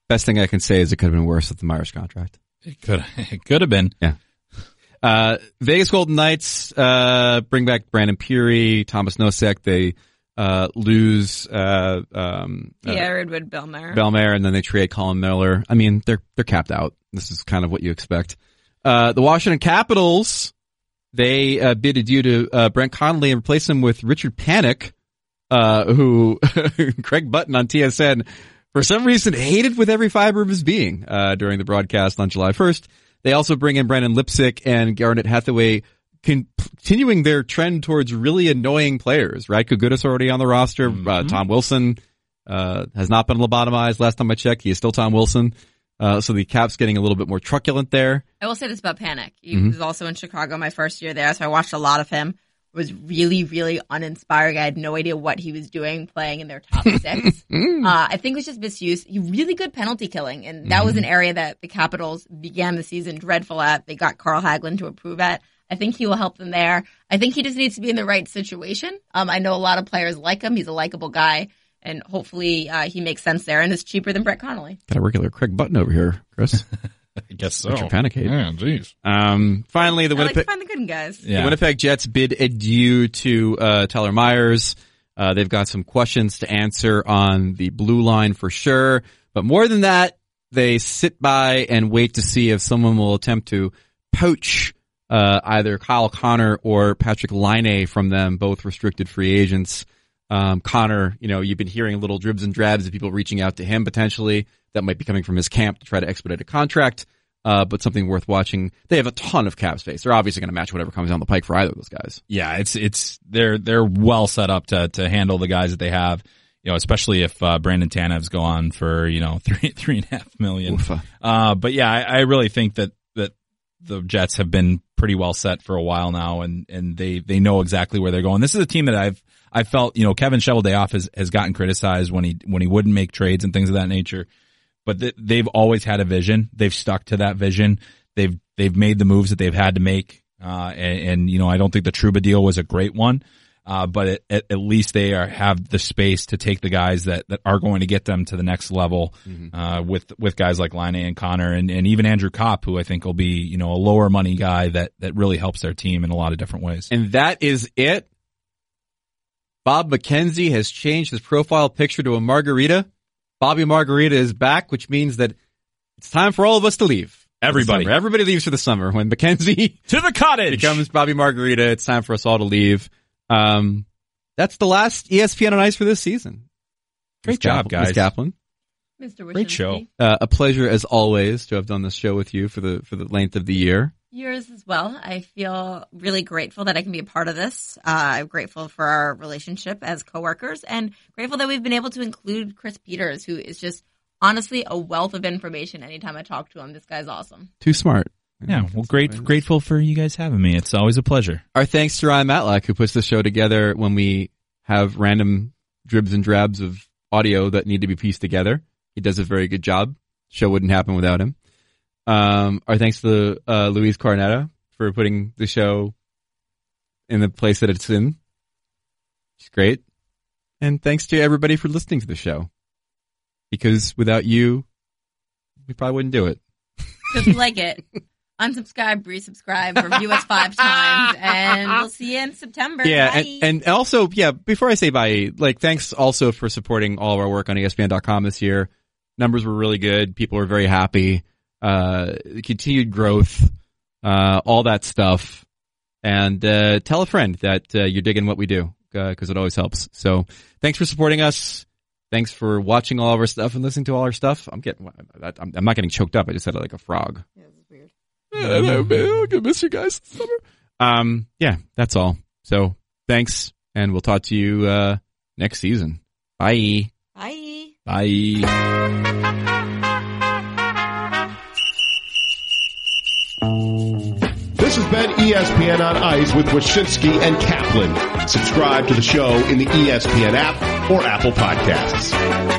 Best thing I can say is it could have been worse with the Myers contract. It could have been. Yeah. Vegas Golden Knights bring back Brandon Peary, Thomas Nosek. They lose Pierre Edward Bellemare, and then they trade Colin Miller. I mean, they're capped out. This is kind of what you expect. The Washington Capitals, they bid adieu to Brent Connolly and replace him with Richard Panik, who Craig Button on TSN for some reason hated with every fiber of his being during the broadcast on July 1st. They also bring in Brandon Lipsick and Garnett Hathaway, continuing their trend towards really annoying players, right? Kugudas already on the roster. Tom Wilson has not been lobotomized. Last time I checked, he is still Tom Wilson. So the Cap's getting a little bit more truculent there. I will say this about Panik. He was also in Chicago my first year there, so I watched a lot of him. Was really, really uninspiring. I had no idea what he was doing playing in their top six. I think it was just misuse. Really good penalty killing, and that was an area that the Capitals began the season dreadful at. They got Carl Hagelin to improve at. I think he will help them there. I think he just needs to be in the right situation. I know a lot of players like him. He's a likable guy, and hopefully he makes sense there and is cheaper than Brett Connolly. Got a regular Craig Button over here, Chris. I guess so. Yeah, jeez. Finally, the Winnipeg. Like to find the good guys. Yeah. The Winnipeg Jets bid adieu to Tyler Myers. They've got some questions to answer on the blue line for sure, but more than that, they sit by and wait to see if someone will attempt to poach either Kyle Connor or Patrick Laine from them, both restricted free agents. Connor, you've been hearing little dribs and drabs of people reaching out to him potentially. That might be coming from his camp to try to expedite a contract, but something worth watching. They have a ton of cap space. They're obviously going to match whatever comes down the pike for either of those guys. Yeah, they're well set up to handle the guys that they have. Especially if Brandon Tanev's go on for $3.5 million. But yeah, I really think that the Jets have been pretty well set for a while now, and they know exactly where they're going. This is a team that I felt Kevin Cheveldayoff has gotten criticized when he wouldn't make trades and things of that nature. But they've always had a vision. They've stuck to that vision. They've made the moves that they've had to make. And I don't think the Trouba deal was a great one. But at least they have the space to take the guys that are going to get them to the next level, with guys like Laine and Connor and even Andrew Kopp, who I think will be, a lower money guy that really helps their team in a lot of different ways. And that is it. Bob McKenzie has changed his profile picture to a margarita. Bobby Margarita is back, which means that it's time for all of us to leave. Everybody. Everybody leaves for the summer. When Mackenzie to the cottage becomes Bobby Margarita, it's time for us all to leave. That's the last ESPN on Ice for this season. Great job, guys. Ms. Kaplan. Mr. Great show. A pleasure, as always, to have done this show with you for the length of the year. Yours as well. I feel really grateful that I can be a part of this. I'm grateful for our relationship as coworkers and grateful that we've been able to include Chris Peters, who is just honestly a wealth of information. Anytime I talk to him, this guy's awesome. Too smart. Yeah, well, grateful for you guys having me. It's always a pleasure. Our thanks to Ryan Matlock, who puts the show together when we have random dribs and drabs of audio that need to be pieced together. He does a very good job. Show wouldn't happen without him. Our thanks to Luis Coronado for putting the show in the place that it's in. It's great. And thanks to everybody for listening to the show. Because without you, we probably wouldn't do it. Just like it. unsubscribe, resubscribe, review us 5 times, and we'll see you in September. Yeah, and also, yeah, before I say bye, like, thanks also for supporting all of our work on ESPN.com this year. Numbers were really good. People were very happy. Continued growth, all that stuff. And tell a friend that you're digging what we do, because it always helps. So thanks for supporting us. Thanks for watching all of our stuff and listening to all our stuff. I'm not getting choked up. I just said it like a frog. Yeah, that's weird. I'm gonna miss you guys this summer. Yeah, that's all. So thanks, and we'll talk to you next season. Bye. Bye. Bye. This has been ESPN on Ice with Wyshynski and Kaplan. Subscribe to the show in the ESPN app or Apple Podcasts.